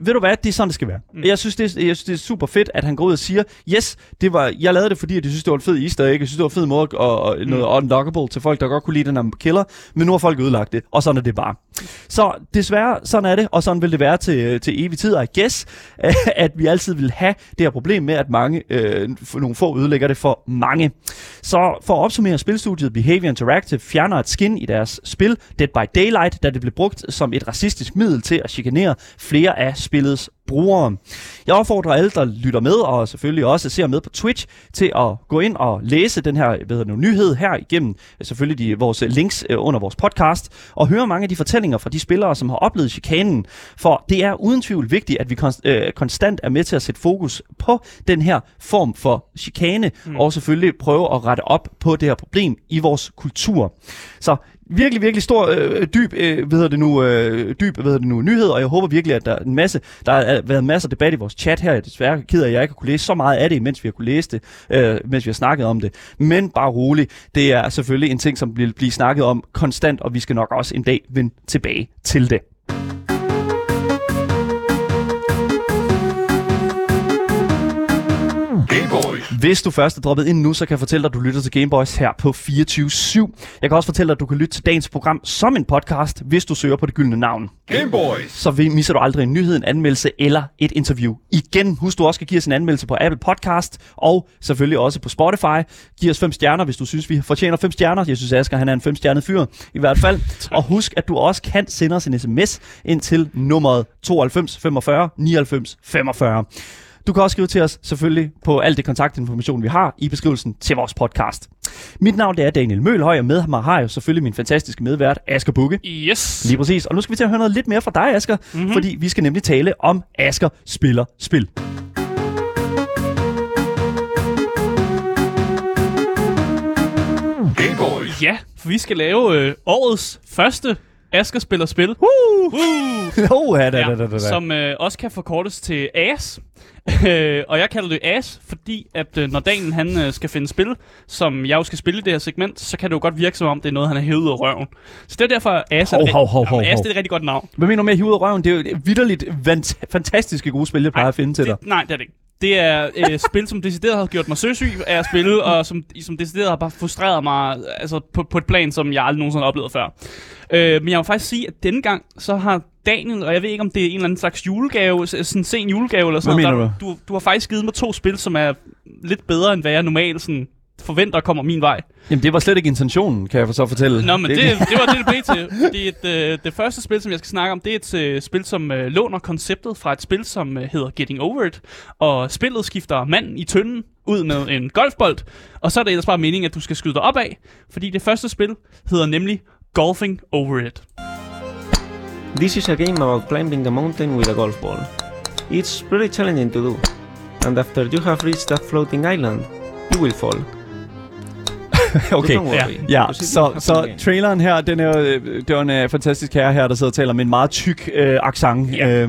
ved du hvad? Det er sådan, det skal være. Mm. Jeg, synes, det, jeg synes, det er super fedt, at han går ud og siger, yes, det var, jeg lavede det, fordi jeg synes, det var en fed easter egg. Jeg synes, det var en fed måde og, og mm. noget unlockable til folk, der godt kunne lide den her killer. Men nu har folk ødelagt det, og sådan er det bare. Så desværre, sådan er det, og sådan vil det være til, til evig tid, I guess, at vi altid vil have det her problem med, at mange, øh, nogle få ødelægger det for mange. Så for at opsummere, spilstudiet Behavior Interactive fjerner et skin i deres spil Dead by Daylight, da det blev brugt som et racistisk middel til at chikanere flere af spillets brugere. Jeg opfordrer alle, der lytter med og selvfølgelig også ser med på Twitch, til at gå ind og læse den her hvad hedder nu, nyhed her igennem selvfølgelig de, vores links under vores podcast og høre mange af de fortællinger fra de spillere, som har oplevet chikanen. For det er uden tvivl vigtigt, at vi konst, øh, konstant er med til at sætte fokus på den her form for chikane mm. og selvfølgelig prøve at rette op på det her problem i vores kultur. Så virkelig, virkelig stor, øh, dyb, øh, hvad hedder det nu, øh, dyb, hvad hedder det nu, nyhed, og jeg håber virkelig, at der er en masse, der har været masser af debat i vores chat her. Jeg er desværre ked af, at jeg ikke har kunne læse så meget af det, mens vi har kunne læse det, øh, mens vi har snakket om det. Men bare rolig, det er selvfølgelig en ting, som vil blive snakket om konstant, og vi skal nok også en dag vende tilbage til det. Hvis du først er droppet ind nu, så kan jeg fortælle dig, at du lytter til Gameboys her på fireogtyve syv. Jeg kan også fortælle dig, at du kan lytte til dagens program som en podcast, hvis du søger på det gyldne navn. Gameboys! Så misser du aldrig en nyhed, en anmeldelse eller et interview. Igen, husk du også at give os en anmeldelse på Apple Podcast, og selvfølgelig også på Spotify. Giv os fem stjerner, hvis du synes, vi fortjener fem stjerner. Jeg synes, Asger, han er en fem-stjernet fyr, i hvert fald. Og husk, at du også kan sende os en sms ind til nummeret tooghalvfems femogfyrre nioghalvfems femogfyrre. Du kan også skrive til os selvfølgelig på alt det kontaktinformation, vi har i beskrivelsen til vores podcast. Mit navn det er Daniel Mølhøj, og med mig har jeg selvfølgelig min fantastiske medvært, Asker Bugge. Yes! Lige præcis. Og nu skal vi til at høre noget lidt mere fra dig, Asker, mm-hmm. fordi vi skal nemlig tale om Asker spiller spil. Gameboy! Ja, for vi skal lave øh, årets første Asker spiller spil. Uh! Uh! Oh, da, da, da, da, da. Som øh, også kan forkortes til A S. Og jeg kalder det A S, fordi at øh, når Daniel han øh, skal finde spil, som jeg jo skal spille i det her segment, så kan det jo godt virke som om, det er noget, han har hævet ud af røven. Så det er derfor, A S er, hov, hov, hov, hov, jamen, A S, det er et rigtig godt navn. Hvad mener du med at hive ud af røven? Det er jo vitterligt vant- fantastiske gode spil, jeg plejer at finde til dig. Nej, det er det ikke. Det er øh, spil, som decideret har gjort mig søsyg af at spille, og som, som decideret har bare frustreret mig altså, på, på et plan, som jeg aldrig nogensinde oplevede før. Øh, men jeg må faktisk sige, at denne gang, så har Daniel, og jeg ved ikke, om det er en eller anden slags julegave, sådan en sen julegave eller sådan noget. Du? du? Du har faktisk givet mig to spil, som er lidt bedre, end hvad jeg normalt sådan forventer kommer min vej. Jamen, det var slet ikke intentionen, kan jeg så fortælle. Nå, men det, det, det var det, det blev til. Fordi et, øh, det første spil, som jeg skal snakke om, det er et øh, spil, som øh, låner konceptet fra et spil, som øh, hedder Getting Over It. Og spillet skifter manden i tønden ud med en golfbold. Og så er det ellers bare meningen, at du skal skyde dig op af, fordi det første spil hedder nemlig Golfing Over It. This is a game about climbing the mountain with a golf ball. It's pretty challenging to do. And after you have reached that floating island, you will fall. Okay, ja, ja. Så, så traileren her, den er, det er en uh, fantastisk herre her, der sidder og taler med en meget tyk uh, accent. Ja.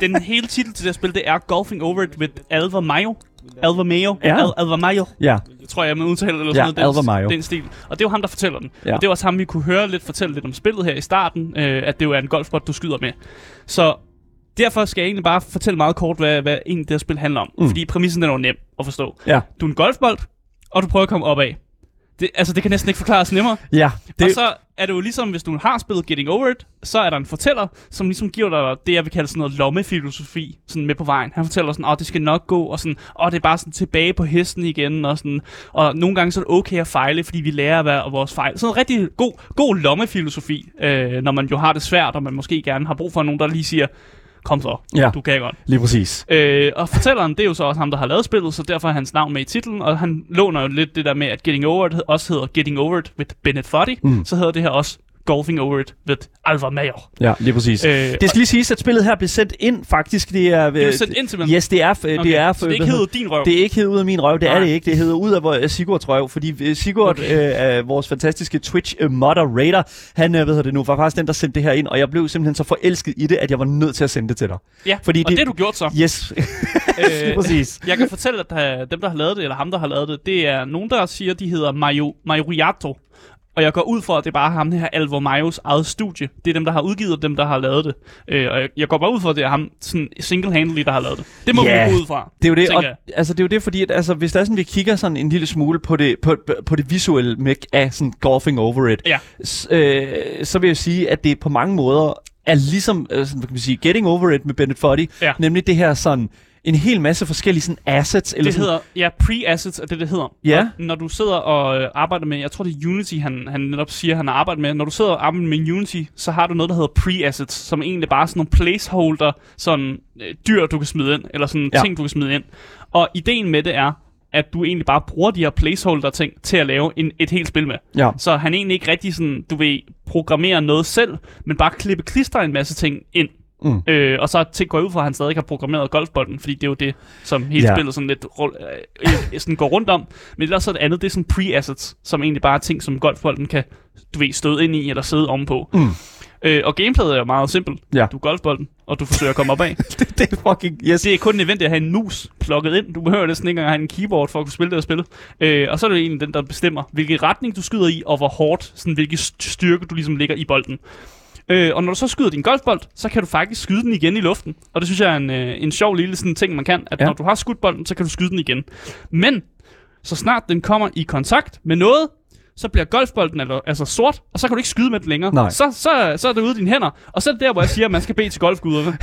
Den hele titel til det spil, det er Golfing Over It with Alvar Mayo. Alvar Mayo. Ja. Al- Alvar Mayo. Ja. Tror jeg, man udtaler det eller sådan ja, noget. Ja, Alvar Mayo. Den stil. Og det er jo ham, der fortæller den. Ja. Og det er også ham, vi kunne høre lidt fortælle lidt om spillet her i starten, øh, at det jo er en golfbot, du skyder med. Så derfor skal jeg egentlig bare fortælle meget kort, hvad, hvad egentlig det her spil handler om. Mm. Fordi præmissen den er jo nem at forstå. Ja. Du er en golfbold, og du prøver at komme opad. Det, altså, det kan næsten ikke forklares nemmere. Ja, det... Og så er det jo ligesom, hvis du har spillet Getting Over It, så er der en fortæller, som ligesom giver dig det, jeg vil kalde sådan noget lommefilosofi, sådan med på vejen. Han fortæller sådan, åh, det skal nok gå, og sådan, åh, det er bare sådan tilbage på hesten igen, og sådan, og nogle gange så er det okay at fejle, fordi vi lærer hvad og vores fejl. Sådan en rigtig god, god lommefilosofi, øh, når man jo har det svært, og man måske gerne har brug for nogen, der lige siger, kom så, ja, du kan godt. Lige præcis. Øh, og fortælleren, det er jo så også ham, der har lavet spillet, så derfor er hans navn med i titlen, og han låner jo lidt det der med, at Getting Over It også hedder Getting Over It with Bennett Foddy, mm. så hedder det her også Golfing Over It ved Alvar Mayo. Ja, lige præcis. Øh, det skal lige siges, at spillet her blev sendt ind, faktisk. Det er, det er sendt ind til mig? Yes, det er... Okay. Det er så det er ikke hedder din røv? Det er ikke hedder ud af min røv, det Nej. er det ikke. Det hedder ud af Sigurds røv, fordi Sigurd, okay. øh, vores fantastiske Twitch-moderator, han øh, ved det nu, var faktisk den, der sendte det her ind, og jeg blev simpelthen så forelsket i det, at jeg var nødt til at sende det til dig. Ja, fordi og det, det du gjort så. Yes. øh, præcis. Jeg kan fortælle, at der, dem, der har lavet det, eller ham, der har lavet det, det er nogen, der siger, de hedder Mario, Majoriato. Og jeg går ud for, at det er bare ham, det her Alvar Mayos eget studie. Det er dem, der har udgivet, og dem, der har lavet det. Øh, og jeg, jeg går bare ud for, at det er ham sådan single-handedly, der har lavet det. Det må yeah. vi gå ud fra. Det er jo det, og, altså, det er jo det, fordi at, altså, hvis der er sådan, vi kigger sådan en lille smule på det, på, på det visuelle med af sådan Golfing Over It, ja. s- øh, så vil jeg sige, at det på mange måder er ligesom øh, sådan, hvad kan man sige, Getting Over It med Bennett Foddy, ja. Nemlig det her sådan... En hel masse forskellige sådan assets. Eller det sådan. hedder, ja, pre-assets er det, det hedder. Ja. Yeah. Når du sidder og øh, arbejder med, jeg tror det er Unity, han, han netop siger, han arbejder med. Når du sidder og arbejder med Unity, så har du noget, der hedder pre-assets, som egentlig bare er sådan nogle placeholder, sådan øh, dyr, du kan smide ind, eller sådan ja. ting, du kan smide ind. Og ideen med det er, at du egentlig bare bruger de her placeholder-ting til at lave en, et helt spil med. Ja. Så han egentlig ikke rigtig sådan, du ved, programmerer noget selv, men bare klippe klister en masse ting ind. Mm. Øh, og så tænker jeg ud fra, at han stadig har programmeret golfbolden, fordi det er jo det, som hele yeah. spillet sådan lidt øh, øh, sådan går rundt om. Men ellers så er det andet, det er sådan pre-assets, som egentlig bare er ting, som golfbolden kan, du ved, støde ind i eller sidde ovenpå. Mm. Øh, og gameplayet er jo meget simpelt. Yeah. Du er golfbolden, og du forsøger at komme opad. det, det, er fucking, yes. det er kun nødvendigt at have en mus plukket ind. Du behøver næsten ikke engang have en keyboard for at kunne spille det og spille. Øh, og så er det egentlig den, der bestemmer, hvilken retning du skyder i, og hvor hårdt, sådan hvilken styrke du ligesom ligger i bolden. Øh, og når du så skyder din golfbold, så kan du faktisk skyde den igen i luften. Og det synes jeg er en, øh, en sjov lille sådan ting, man kan. At ja. når du har skudt bolden, så kan du skyde den igen. Men så snart den kommer i kontakt med noget, så bliver golfbolden altså, altså sort, og så kan du ikke skyde med den længere. Så, så, så er det ude i dine hænder. Og så er det der, hvor jeg siger, at man skal bede til golfguderne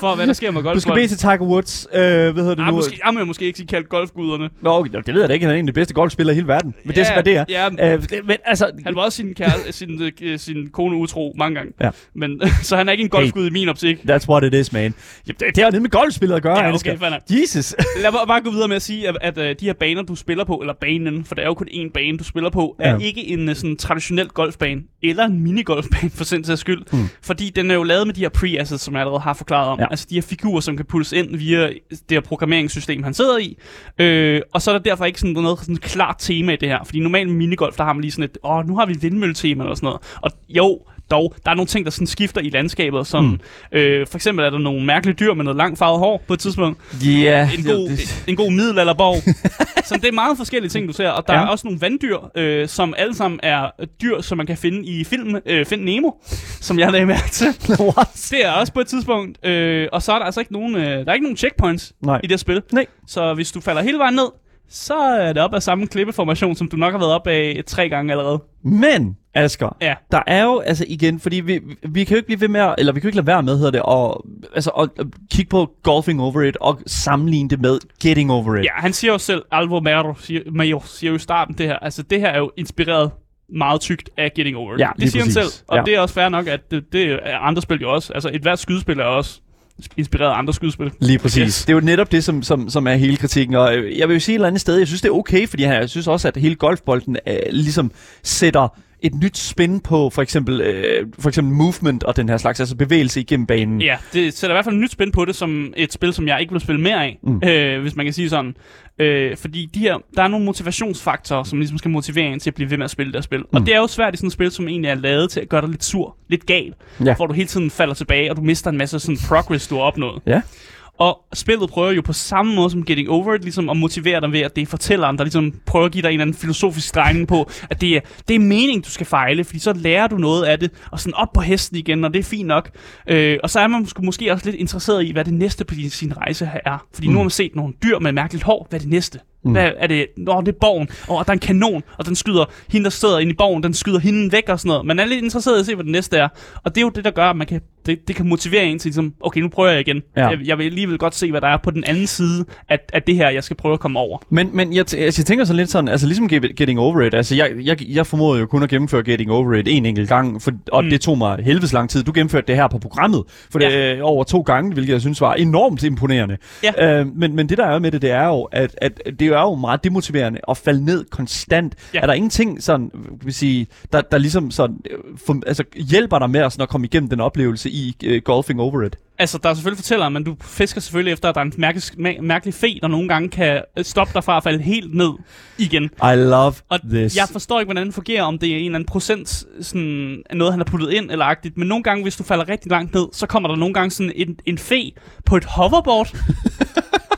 for hvad der sker med golfbolden. Du skal bede til Tiger Woods. Øh, hvad hedder det nu? Ej, måske, jeg må måske ikke sige kaldt golfguderne. Nå, okay, det ved jeg da ikke. Han er en af de bedste golfspillere i hele verden. Men ja, det er, det er. Ja, øh, men, altså... Han var også sin, kære, sin, øh, sin kone utro mange gange. Ja. Men, så han er ikke en golfgud hey, i min optik. That's what it is, man. Jamen, det har noget med golfspillere at gøre. Ja, okay, skal... Jesus. Lad mig bare gå videre med at sige, at, at, at de her baner, du spiller på, eller banen, for der er jo kun én bane, du spiller på, er ja. ikke en sådan traditionel golfbane, eller en minigolfbane for sin sags skyld, mm. fordi den er jo lavet med de her pre-assets, som jeg allerede har forklaret om, ja. altså de her figurer, som kan pulses ind via det her programmeringssystem, han sidder i, øh, og så er der derfor ikke sådan noget sådan klart tema i det her, fordi normalt minigolf, der har man lige sådan et, åh, nu har vi vindmølletema eller sådan noget, og jo, dog, der er nogle ting, der sådan skifter i landskabet, som mm. øh, for eksempel er der nogle mærkelige dyr med noget langt farvet hår på et tidspunkt. Yeah, en, god, det... en, en god middelalderborg. Så det er meget forskellige ting, du ser. Og der ja. er også nogle vanddyr, øh, som alle sammen er dyr, som man kan finde i filmen øh, Find Nemo, som jeg lagde mærke til. What? Det er også på et tidspunkt. Øh, og så er der altså ikke nogen, øh, der er ikke nogen checkpoints Nej. i det spil. Nej. Så hvis du falder hele vejen ned, så er det op af samme klippeformation, som du nok har været op af tre gange allerede. Men... Asger, ja. der er jo, altså igen, fordi vi, vi kan jo ikke blive ved med, at, eller vi kan jo ikke lade være med, hedder det, og, altså, og, og kigge på Golfing Over It, og sammenligne det med Getting Over It. Ja, han siger jo selv, Alvar Mayo siger, Mayo siger jo i starten det her, altså det her er jo inspireret meget tykt af Getting Over It. Ja, det siger præcis. han selv, og ja. det er også fair nok, at det, det er andre spil jo også, altså et hvert skydespil er også inspireret af andre skydespil. Lige præcis. Yes. Det er jo netop det, som, som, som er hele kritikken. Og jeg vil jo sige et eller andet sted, jeg synes det er okay, fordi jeg synes også, at hele golfbolden øh, ligesom sætter et nyt spin på for eksempel, øh, for eksempel movement og den her slags, altså bevægelse igennem banen. Ja, det sætter i hvert fald et nyt spin på det, som et spil, som jeg ikke vil spille mere af, mm. øh, hvis man kan sige sådan. Øh, fordi de her, der er nogle motivationsfaktorer, som ligesom skal motivere en til at blive ved med at spille det her spil. Mm. Og det er jo svært i sådan et spil, som egentlig er lavet til at gøre dig lidt sur, lidt gal, ja. hvor du hele tiden falder tilbage, og du mister en masse sådan progress, du har opnået. Ja. Og spillet prøver jo på samme måde som Getting Over It ligesom at motivere dig ved, at det er fortælleren, der ligesom prøver at give dig en eller anden filosofisk drejning på, at det er, det er mening, du skal fejle, fordi så lærer du noget af det, og sådan op på hesten igen, og det er fint nok. Øh, og så er man måske også lidt interesseret i, hvad det næste på din, sin rejse her er. Fordi mm. nu har man set nogle dyr med mærkeligt hår, hvad er det næste? Mm. Hvad er det? Nå, det er borgen, og der er en kanon, og den skyder hende, der sidder inde i borgen, den skyder hende væk og sådan noget. Man er lidt interesseret i at se, hvad det næste er. Og det er jo det, der gør, at man kan, det, det kan motivere en til ligesom, okay, nu prøver jeg igen. Ja. Jeg, jeg vil alligevel godt se, hvad der er på den anden side af, af det her, jeg skal prøve at komme over. Men, men jeg, t- jeg tænker så lidt sådan, altså ligesom Getting Over It, altså jeg, jeg, jeg formodede jo kun at gennemføre Getting Over It en enkelt gang, for, og mm. det tog mig helvedes lang tid. Du gennemførte det her på programmet for det, ja. øh, over to gange, hvilket jeg synes var enormt imponerende. Ja. Øh, men, men det der er med det, det er jo, at, at det er jo meget demotiverende at falde ned konstant. Ja. Er der ingenting sådan, vil sige, der, der ligesom sådan, for, altså hjælper dig med at, sådan, at komme igennem den oplevelse i uh, Golfing Over It? Altså, der er selvfølgelig fortælleren, men du fisker selvfølgelig efter, at der er en mærkelig, mærkelig fe, der nogle gange kan stoppe dig fra at falde helt ned igen. I love og this. Jeg forstår ikke, hvordan det fungerer, om det er en eller anden procent sådan, noget, han har puttet ind eller agtigt. Men nogle gange, hvis du falder rigtig langt ned, så kommer der nogle gange sådan en, en fe på et hoverboard.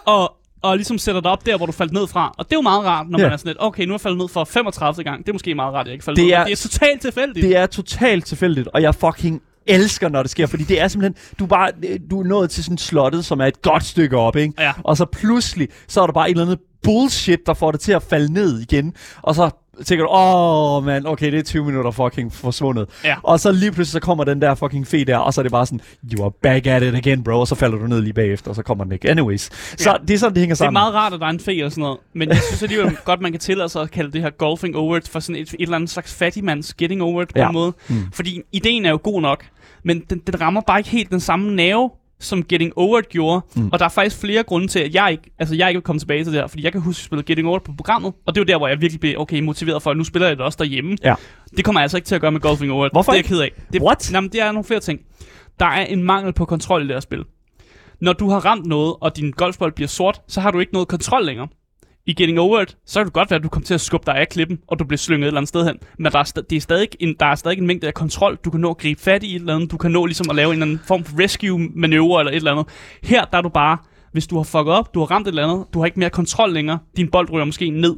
og... og ligesom sætter dig op der, hvor du faldt ned fra. Og det er jo meget rart, når yeah. man er sådan lidt, okay, nu er jeg faldet ned for femogtredivte gang. Det er måske meget rart, jeg ikke faldt ned. Det er, det er totalt tilfældigt. Det er totalt tilfældigt, og jeg fucking elsker, når det sker, fordi det er simpelthen, du, bare, du er nået til sådan slottet, som er et godt stykke op, ikke? Ja. Og så pludselig, så er der bare et eller andet bullshit, der får det til at falde ned igen, og så tænker du, åh oh, mand, okay, det er tyve minutter fucking forsvundet. Ja. Og så lige pludselig så kommer den der fucking fe der, og så er det bare sådan, you are back at it again, bro, og så falder du ned lige bagefter, og så kommer den ikke. Anyways, ja. Så det er sådan, det hænger sammen. Det er meget rart, at der er en fe og sådan noget, men jeg synes alligevel godt, man kan tillade sig at kalde det her Golfing Over It for sådan et, et eller andet slags fattigmands Getting Over It på ja. en måde. Mm. Fordi ideen er jo god nok, men den, den rammer bare ikke helt den samme nerve, som Getting Over It gjorde, mm. og der er faktisk flere grunde til, at jeg ikke, altså jeg ikke vil komme tilbage til det her, fordi jeg kan huske, at jeg spillede Getting Over It på programmet, og det var der, hvor jeg virkelig blev okay, motiveret for, at nu spiller jeg det også derhjemme. Ja. Det kommer jeg altså ikke til at gøre med Golfing Over It. Hvorfor? Det er jeg ked af. Det, What? Jamen, det er nogle flere ting. Der er en mangel på kontrol i det her spil. Når du har ramt noget, og din golfbold bliver sort, så har du ikke noget kontrol længere. I Getting Over It, så kan det godt være, at du kommer til at skubbe dig af klippen, og du bliver slynget et eller andet sted hen. Men der er, st- det er stadig en, der er stadig en mængde af kontrol. Du kan nå at gribe fat i et eller andet. Du kan nå ligesom at lave en eller anden form for rescue-manøvre eller et eller andet. Her der er du bare, hvis du har fucket op, du har ramt et eller andet, du har ikke mere kontrol længere. Din bold ryger måske ned.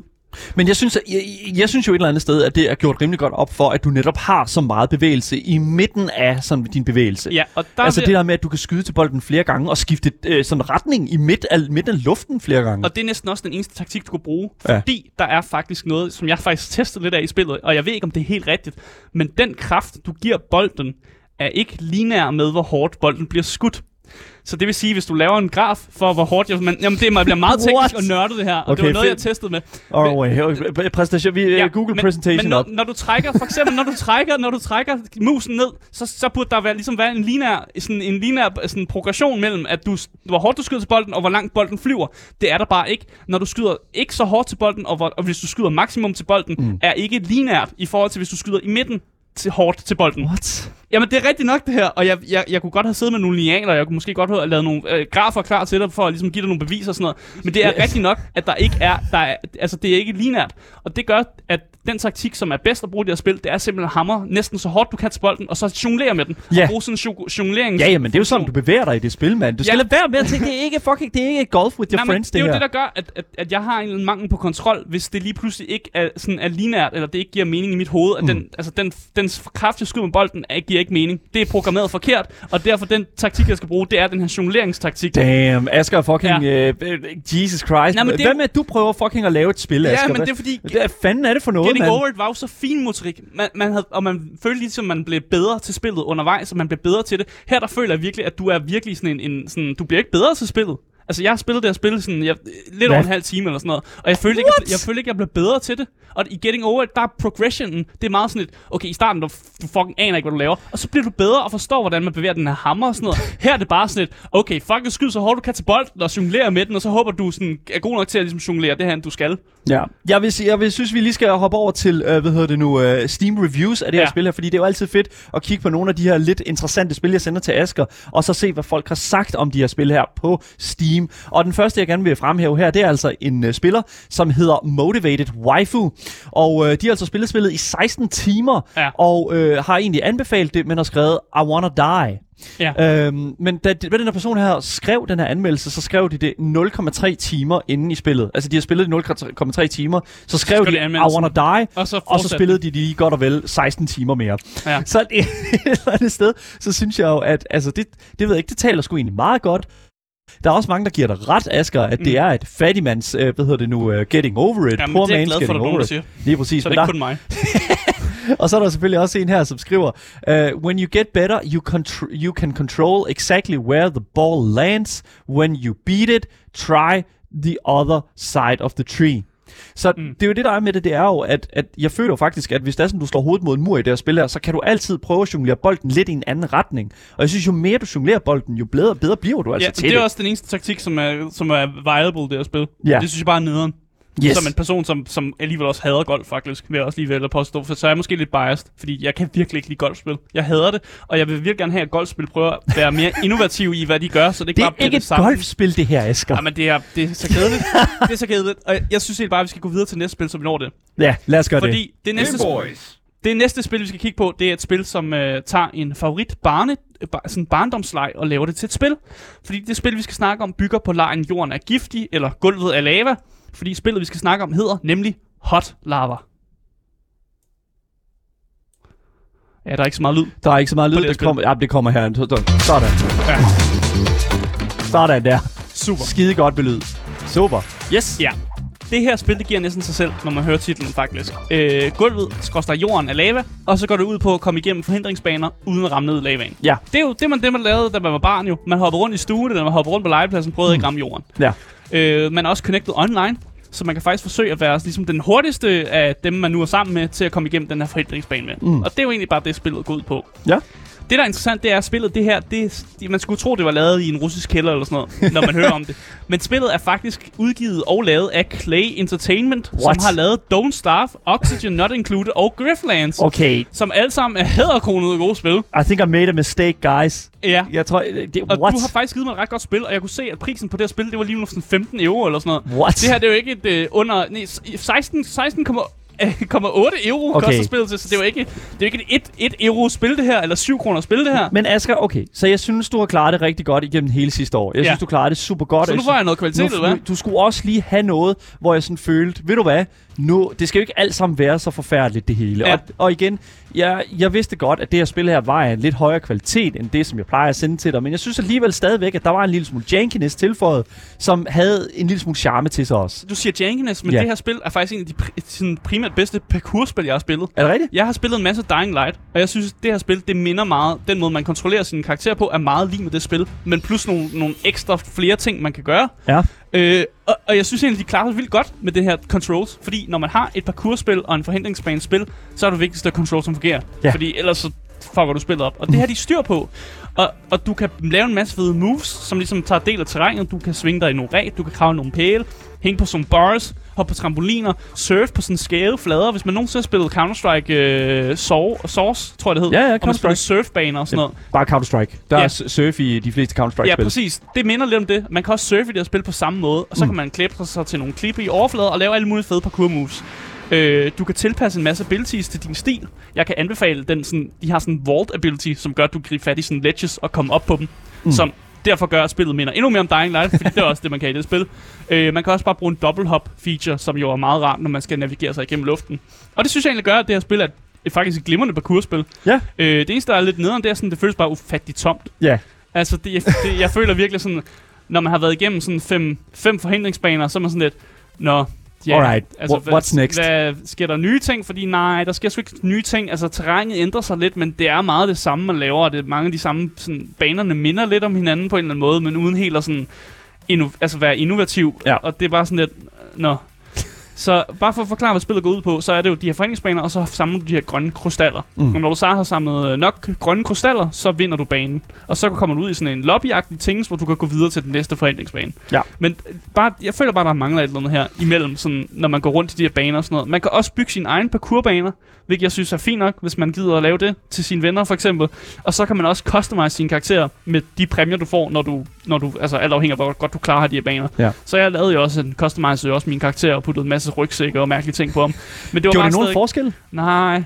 Men jeg synes, jeg, jeg synes jo et eller andet sted, at det er gjort rimelig godt op for, at du netop har så meget bevægelse i midten af sådan, din bevægelse. Ja, og der altså det, det der med, at du kan skyde til bolden flere gange og skifte øh, sådan retning i midt af, midten af luften flere gange. Og det er næsten også den eneste taktik, du kan bruge, fordi ja. der er faktisk noget, som jeg faktisk testede lidt af i spillet, og jeg ved ikke, om det er helt rigtigt, men den kraft, du giver bolden, er ikke lineær med, hvor hårdt bolden bliver skudt. Så det vil sige, hvis du laver en graf for, hvor hårdt jeg... Man, jamen, det bliver meget teknisk og nørdet det her, og okay, det var noget, jeg testede med. Oh, wait, okay. Præstation, vi, ja, Google men, Presentation men op. Når, når du trækker, for eksempel, når du trækker, når du trækker musen ned, så, så burde der være, ligesom være en linær, sådan, en linær sådan, progression mellem, at du, hvor hårdt du skyder til bolden, og hvor langt bolden flyver. Det er der bare ikke. Når du skyder ikke så hårdt til bolden, og, hvor, og hvis du skyder maksimum til bolden, mm. er ikke linært i forhold til, hvis du skyder i midten. Til, hårdt til bolden. What? Jamen, det er rigtigt nok det her, og jeg, jeg, jeg kunne godt have siddet med nogle linealer, og jeg kunne måske godt have lavet nogle øh, grafer klar til dig, for at ligesom give dig nogle beviser og sådan noget, men det er yes. rigtigt nok, at der ikke er, der er, altså det er ikke linært, og det gør, at den taktik, som er bedst at bruge i det her spil, det er simpelthen at hamre næsten så hårdt du kan til bolden, og så jonglere med den, yeah. og bruge sådan en jo- jonglering. Ja, men det er jo sådan, du bevæger dig i det spil, mand. Du skal ja. lade være med at tænke, det er ikke fucking, det er ikke golf with your Nej, friends, det her. Det er jo det, der gør, at, at, at jeg har en mangel på kontrol, hvis det lige pludselig ikke er, sådan, er linært, eller det ikke giver mening i mit hoved, at mm. den, altså den, dens kraft, jeg skyder med bolden, giver ikke mening. Det er programmeret forkert, og derfor den taktik, jeg skal bruge, det er den her jongleringstaktik. Damn, Asger fucking ja. øh, Jesus Christ. Nej, men det... Hvad med, at du prøver fucking at lave et spil, Asger? Ja, men det er fordi... Hvad fanden er det for noget, mand? Getting Over It var jo så fin motorik, man, man havde, og man følte ligesom, man blev bedre til spillet undervejs, og man blev bedre til det. Her der føler jeg virkelig, at du er virkelig sådan en... en sådan, du bliver ikke bedre til spillet. Altså, jeg har spillet det her spil sådan jeg, lidt Hvad? over en halv time eller sådan noget, og jeg følte ikke, jeg, jeg følte ikke, jeg blev bedre til det. Og i Getting Over It, der er progressionen, det er meget sådan et, okay, i starten, du, du fucking aner ikke, hvad du laver, og så bliver du bedre og forstår, hvordan man bevæger den her hammer og sådan noget. Her er det bare sådan et, okay, fucking skyd så hårdt du kan til bolden og jonglere med den, og så håber du sådan, er god nok til at ligesom jonglere det her, du skal. Ja, jeg vil, jeg vil synes, vi lige skal hoppe over til, øh, hvad hedder det nu, øh, Steam Reviews af det her ja. spil her, fordi det er jo altid fedt at kigge på nogle af de her lidt interessante spil, jeg sender til Asger, og så se, hvad folk har sagt om de her spil her på Steam. Steam. Og den første, jeg gerne vil fremhæve her, det er altså en uh, spiller, som hedder Motivated Waifu. Og uh, de har altså spillet spillet i seksten timer, ja. Og uh, har egentlig anbefalet det, men har skrevet, I wanna die. Ja. Øhm, men da de, den her person her skrev den her anmeldelse, så skrev de det nul komma tre timer inden i spillet. Altså de har spillet nul komma tre timer, så skrev så de I wanna die, og så, og så spillede de lige godt og vel seksten timer mere. Ja. Så et, et eller andet sted, så synes jeg jo, at altså det, det ved jeg ikke, det taler sgu egentlig meget godt. Der er også mange, der giver dig ret, Asger, at mm. det er et fattigmands, øh, hvad hedder det nu, uh, getting over it. Jamen, poor det er jeg glad for, at nogen siger. Lige præcis. Så det er ikke kun mig. Og så er der selvfølgelig også en her, som skriver, uh, when you get better, you, contr- you can control exactly where the ball lands. When you beat it, try the other side of the tree. Så mm. det er jo det, der er med det, det er jo, at, at jeg føler jo faktisk, at hvis det er sådan, du slår hovedet mod en mur i det her spil her, så kan du altid prøve at jonglere bolden lidt i en anden retning. Og jeg synes, jo mere du jonglerer bolden, jo bedre, bedre bliver du altså ja, til det. Ja, det er også den eneste taktik, som er, som er viable det her spil. Ja. Det synes jeg bare er nederen. Yes. Som en person, som, som alligevel også hader golf faktisk, vil jeg også lige vælge at påstå, for så er jeg måske lidt biased, fordi jeg kan virkelig ikke lide golfspil. Jeg hader det, og jeg vil virkelig gerne have, at golfspil prøver at være mere innovativ i, hvad de gør, så det ikke det bare bliver det samme. Det er ikke et golfspil, det her, Asger. Jamen, det er, det er så kedeligt. Det er så kedeligt, og jeg synes helt bare, at vi skal gå videre til næste spil, så vi når det. Ja, lad os gøre fordi det. Fordi det næste Gameboys. Det næste spil, vi skal kigge på, det er et spil, som øh, tager en favorit barne, bar, sådan barndomsleg og laver det til et spil. Fordi det spil, vi skal snakke om, bygger på legen jorden er giftig, eller gulvet er lava. Fordi spillet, vi skal snakke om, hedder nemlig Hot Lava. Ja, der er ikke så meget lyd. Der er ikke så meget lyd. Det, det, kom, ja, det kommer her. Sådan. Ja. Sådan der. Super. Skide godt belyd. Super. Yes. Ja. Det her spil, det giver næsten sig selv, når man hører titlen faktisk. Øh, gulvet, skråstreg jorden af lava, og så går det ud på at komme igennem forhindringsbaner, uden at ramme ned i lavaen. Ja. Det er jo det, man, det, man lavede, da man var barn jo. Man hoppede rundt i stuen, eller man hoppede rundt på legepladsen, prøvede mm. at ikke ramme jorden. Ja. Øh, man er også connected online, så man kan faktisk forsøge at være ligesom den hurtigste af dem, man nu er sammen med, til at komme igennem den her forhindringsbane med. Mm. Og det er jo egentlig bare det, spillet går ud på. Ja. Det, der er interessant, det er, at spillet det her, det, man skulle tro, det var lavet i en russisk kælder eller sådan noget, når man hører om det. Men spillet er faktisk udgivet og lavet af Klei Entertainment, What? som har lavet Don't Starve, Oxygen Not Included og Grifflands. Okay. Som alle sammen er hæderkronede gode spil. I think I made a mistake, guys. Ja. Jeg tror, det, og what? Du har faktisk givet mig et ret godt spil, og jeg kunne se, at prisen på det her spil, det var lige nu sådan femten euro eller sådan noget. What? Det her, det er jo ikke et øh, under... Nej, seksten, seksten nul komma otte euro okay. koster spillet til, så det er jo ikke, det er ikke et, et euro spil det her, eller syv kroner spil det her. Men Asger, okay, så jeg synes, du har klaret det rigtig godt igennem hele sidste år. Jeg synes, ja. du klarede det super godt. Så nu får jeg noget kvalitet, eller hvad? Du skulle også lige have noget, hvor jeg sådan følte, ved du hvad, nu, det skal jo ikke alt sammen være så forfærdeligt det hele. Ja. Og, og igen, jeg, jeg vidste godt, at det her spil her var en lidt højere kvalitet, end det, som jeg plejer at sende til dig. Men jeg synes alligevel stadigvæk, at der var en lille smule jankiness tilføjet, som havde en lille smule charme til sig også. Du siger jankiness, men ja. det her spil er faktisk en af de pr- primært bedste parkour-spil, jeg har spillet. Er det rigtigt? Jeg har spillet en masse Dying Light, og jeg synes, at det her spil, det minder meget. Den måde, man kontrollerer sine karakterer på, er meget lig med det spil, men plus nogle, nogle ekstra flere ting, man kan gøre. Ja. Øh, og, og jeg synes egentlig, de klarer sig vildt godt med det her controls, fordi når man har et parkourspil og en forhindringsbanespil, så er det vigtigste at controls, som fungerer. Ja. Fordi ellers så fucker du spillet op. Og det har de styr på. Og, og du kan lave en masse fede moves, som ligesom tager del af terrænet. Du kan svinge dig i nogle ræb, du kan kravle nogle pæle, hænge på sådan bars, hoppe på trampoliner, surf på sådan skæve flader. Hvis man nogensinde har spillet Counter-Strike øh, Source, tror jeg det hed, ja, ja, og man spiller surfbaner og sådan noget. Ja, bare Counter-Strike. Der ja. er surf i de fleste Counter-Strike-spil. Ja, præcis. Det minder lidt om det. Man kan også surfe i det her spil på samme måde, og så mm. kan man klæbre sig til nogle klipper i overflader og lave alle mulige fede parkour-moves. Øh, du kan tilpasse en masse abilities til din stil. Jeg kan anbefale, den sådan, de har sådan en vault-ability, som gør, at du griber fat i sådan ledges og kommer op på dem, mm. som derfor gør, at spillet minder endnu mere om Dying Light, fordi det er også det, man kan i det spil. Øh, man kan også bare bruge en dobbelthop-feature, som jo er meget rart, når man skal navigere sig igennem luften. Og det synes jeg egentlig gør, at det her spil er faktisk et glimrende parkourspil. Ja. Øh, det eneste, der er lidt nederen, det er sådan, det føles bare ufattigt tomt. Ja. Altså, det, det, jeg føler virkelig sådan, når man har været igennem sådan fem, fem forhindringsbaner, så er man sådan lidt, nå... Yeah, alright, altså, Wh- what's next? Hvad, sker der nye ting? Fordi nej, der sker sgu ikke nye ting. Altså, terrænet ændrer sig lidt, men det er meget det samme, man laver. Og det er mange af de samme, sådan, banerne minder lidt om hinanden på en eller anden måde, men uden helt at sådan, inno- altså, være innovativ. Ja. Og det er bare sådan lidt, nå. Så bare for at forklare, hvad spillet går ud på, så er det jo de her forhindringsbaner, og så samler du de her grønne krystaller. Mm. Og når du så har samlet nok grønne krystaller, så vinder du banen. Og så kommer du ud i sådan en lobbyagtig ting, hvor du kan gå videre til den næste forhindringsbane. Ja. Men bare, jeg føler bare, der mangler et eller andet her imellem, sådan, når man går rundt i de her baner og sådan noget. Man kan også bygge sine egne parkourbaner, hvilket jeg synes er fint nok, hvis man gider at lave det til sine venner for eksempel. Og så kan man også customize sine karakterer med de præmier, du får, når du når du, altså alt afhænger hvor godt du klarer de her baner. Ja. Så jeg lavede jo også en customizer også min karakter og puttede en masse rygsække og mærkelige ting på ham. Men det var bare nogen forskel? Nej.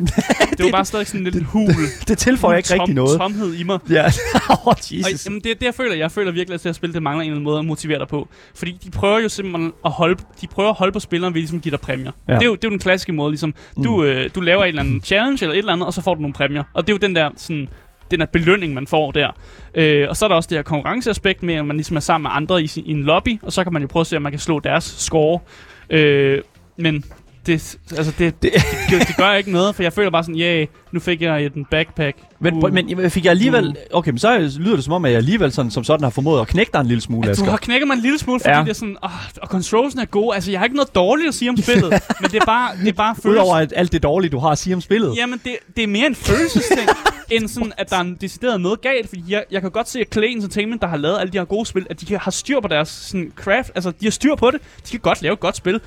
Det var bare stadig sådan en lille hul. Det, det tilføjer ikke tom, rigtig noget. Tomhed i mig. Ja. Oh, Jesus. Og, jamen, det, det jeg føler, jeg føler virkelig at det her spil det mangler en eller anden måde at motivere dig på, fordi de prøver jo simpelthen at holde, de prøver at holde på spilleren ved ligesom give dig præmier. Ja. Det er jo det er jo den klassiske måde ligesom du mm. øh, du laver en eller anden challenge eller et eller andet og så får du nogle præmier. Og det er jo den der sådan den der belønning, man får der. Øh, og så er der også det her konkurrenceaspekt med, at man ligesom er sammen med andre i, sin, i en lobby, og så kan man jo prøve at se, om man kan slå deres score. Øh, men det, altså det, det. det, det gør ikke noget, for jeg føler bare sådan, ja, yeah, nu fik jeg den backpack. Men, uh, men fik jeg alligevel... Okay, men så lyder det som om, at jeg alligevel sådan, som sådan har formået at knække dig en lille smule, Asger. Du har knækket mig en lille smule, fordi ja. det er sådan... Oh, og controlsen er gode. Altså, jeg har ikke noget dårligt at sige om spillet, men det er bare, det er bare følelsen... Udover alt det dårlige, du har at sige om spillet. Jamen, det, det er mere en følelsesting. end sådan, at der er en decideret noget galt, fordi jeg, jeg kan godt se, at Klei Entertainment, der har lavet alle de her gode spil, at de har styr på deres sådan, craft, altså de har styr på det, de kan godt lave et godt spil,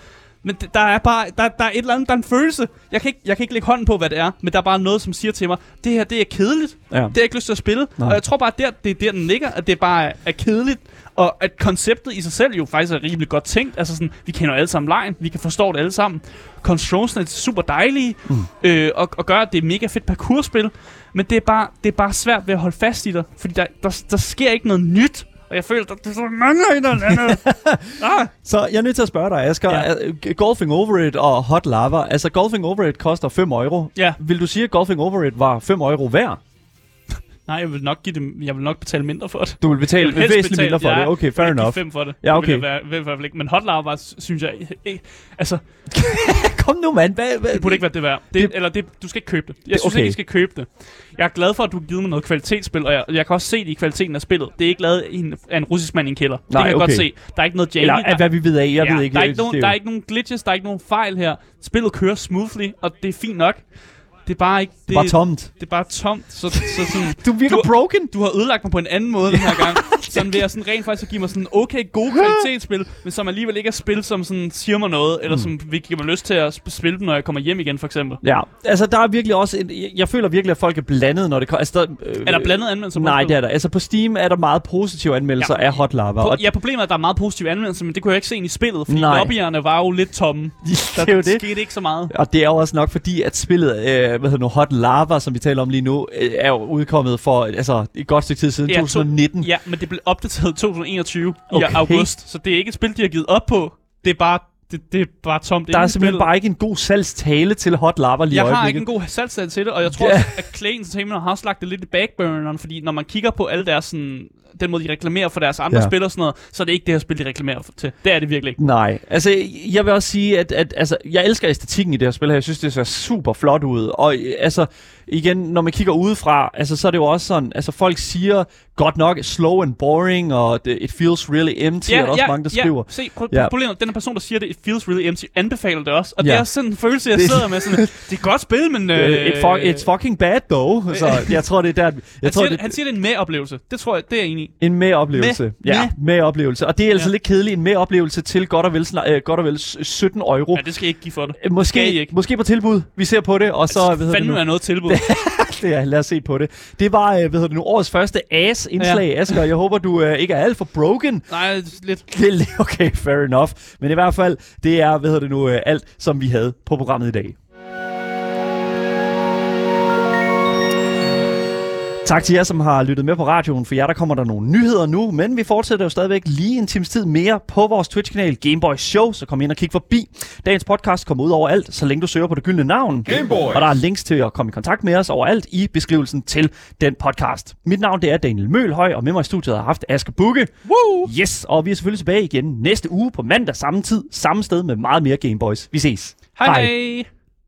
men d- der er bare, der, der er et eller andet, der er en følelse, jeg kan, ikke, jeg kan ikke lægge hånden på, hvad det er, men der er bare noget, som siger til mig, det her, det er kedeligt, ja. det har jeg ikke lyst til at spille, nej. Og jeg tror bare, der, det er der, den ligger, at det bare er kedeligt, og at konceptet i sig selv jo faktisk er rimelig godt tænkt, altså sådan, vi kender alle sammen lejen, vi kan forstå det alle sammen, controlsene er super dejlige, mm. øh, og, og gør, at det er mega fedt parkourspil. Men det er bare det er bare svært ved at holde fast i dig, fordi der der, der sker ikke noget nyt, og jeg føler der, der er så mange eller andet. Ah. Så jeg er nødt til at spørge dig, Asger, ja. Golfing Over It og Hot Lava. Altså Golfing Over It koster fem euro. Ja. Vil du sige at Golfing Over It var fem euro værd? Nej, jeg vil nok give det, jeg vil nok betale mindre for det. Du vil betale vil væsentligt betale, mindre for ja, det. Okay, fair enough. fem for det. Ja, okay. Det vil jeg være, men Hot Lava synes jeg ikke. Altså kom nu, mand. Hva, hva, det burde ikke være det værd. Det, det, eller det, du skal ikke købe det. Jeg synes okay. ikke, I skal købe det. Jeg er glad for, at du har givet mig noget kvalitetsspil, og jeg, jeg kan også se det i kvaliteten af spillet. Det er ikke lavet af en, af en russisk mand i en kælder. Det nej, kan jeg okay. godt se. Der er ikke noget janky. Eller der, hvad vi ved af. Jeg ja, ved ikke. Der er ikke, nogen, der er ikke nogen glitches, der er ikke nogen fejl her. Spillet kører smoothly, og det er fint nok. Det er bare ikke... Det er bare tomt. Det er bare tomt. Så, så sådan, du virker du, broken. Du har ødelagt mig på en anden måde den her gang. Sådan ved at sådan rent faktisk give mig sådan okay, gode kvalitetsspil, men som alligevel ikke er spil, som sådan siger mig noget, eller mm. som giver mig lyst til at spille dem, når jeg kommer hjem igen, for eksempel. Ja, altså der er virkelig også... En, jeg, jeg føler virkelig, at folk er blandet, når det kommer... Altså, øh, er der blandet anmeldelser? Nej, det er der. Altså på Steam er der meget positive anmeldelser ja. af Hot Lava. På, ja, problemet er, at der er meget positive anmeldelser, men det kunne jeg ikke se ind i spillet, fordi lobbyerne var jo lidt tomme. Der det skete det. ikke så meget. Og det er jo også nok fordi, at spillet... Øh, hvad hedder nu, Hot Lava, som vi taler om lige nu, er jo udkommet for altså, et godt stykke tid siden, ja, tyve nitten. To, ja, men det blev opdateret tyve enogtyve okay. i august, så det er ikke et spil, de har givet op på. Det er bare, det, det er bare tomt. Der er simpelthen spil. bare ikke en god salgstale til Hot Lava lige i øjeblikket. Jeg har ikke en god salgstale til det, og jeg tror, yeah. at Klei Entertainment har slagt det lidt i backburneren, fordi når man kigger på alle deres sådan... den måde, de reklamerer for deres andre ja. spil og sådan noget, så er det ikke det her spil, de reklamerer for til. Det er det virkelig ikke. Nej, altså jeg vil også sige, at, at altså, jeg elsker æstetikken i det her spil her. Jeg synes, det ser super flot ud. Og altså, igen, når man kigger udefra, altså, så er det jo også sådan, altså folk siger godt nok slow and boring, og det, it feels really empty, ja, og der er ja, også mange, der ja. skriver. Se, pro- ja, se, problemet, den her person, der siger det, it feels really empty, anbefaler det også. Og ja. det er også sådan en følelse, jeg sidder med. Sådan, det er godt spil, men... Øh, it fuck, it's fucking bad, though. Så jeg tror, det er der... Jeg han, tror, siger, det, han siger, det er en med-oplevelse. Det tror jeg, det er jeg enig i. En med-oplevelse. Med, ja, med. med-oplevelse. Og det er altså ja. lidt kedeligt, en med-oplevelse til godt og vel, øh, godt og vel sytten euro. Ja, det skal I ikke give for det. Måske, ikke. måske på tilbud. Vi ser på det, og så... Altså, hvad fanden er noget tilbud? Ja, lad os se på det. Det var, øh, hvad hedder det nu, årets første ass-indslag, ja. Asger. Jeg håber, du øh, ikke er alt for broken. Nej, lidt. Okay, fair enough. Men i hvert fald, det er, hvad hedder det nu, øh, alt, som vi havde på programmet i dag. Tak til jer, som har lyttet med på radioen. For jer, der kommer der nogle nyheder nu, men vi fortsætter jo stadigvæk lige en times tid mere på vores Twitch-kanal Gameboy Show, så kom ind og kig forbi. Dagens podcast kommer ud overalt, så længe du søger på det gyldne navn. Gameboy. Og der er links til at komme i kontakt med os overalt i beskrivelsen til den podcast. Mit navn det er Daniel Mølhøj, og med mig i studiet har haft Asker Bugge. Woo! Yes, og vi er selvfølgelig tilbage igen næste uge på mandag samme tid, samme sted med meget mere Gameboys. Vi ses. Hej. Hej.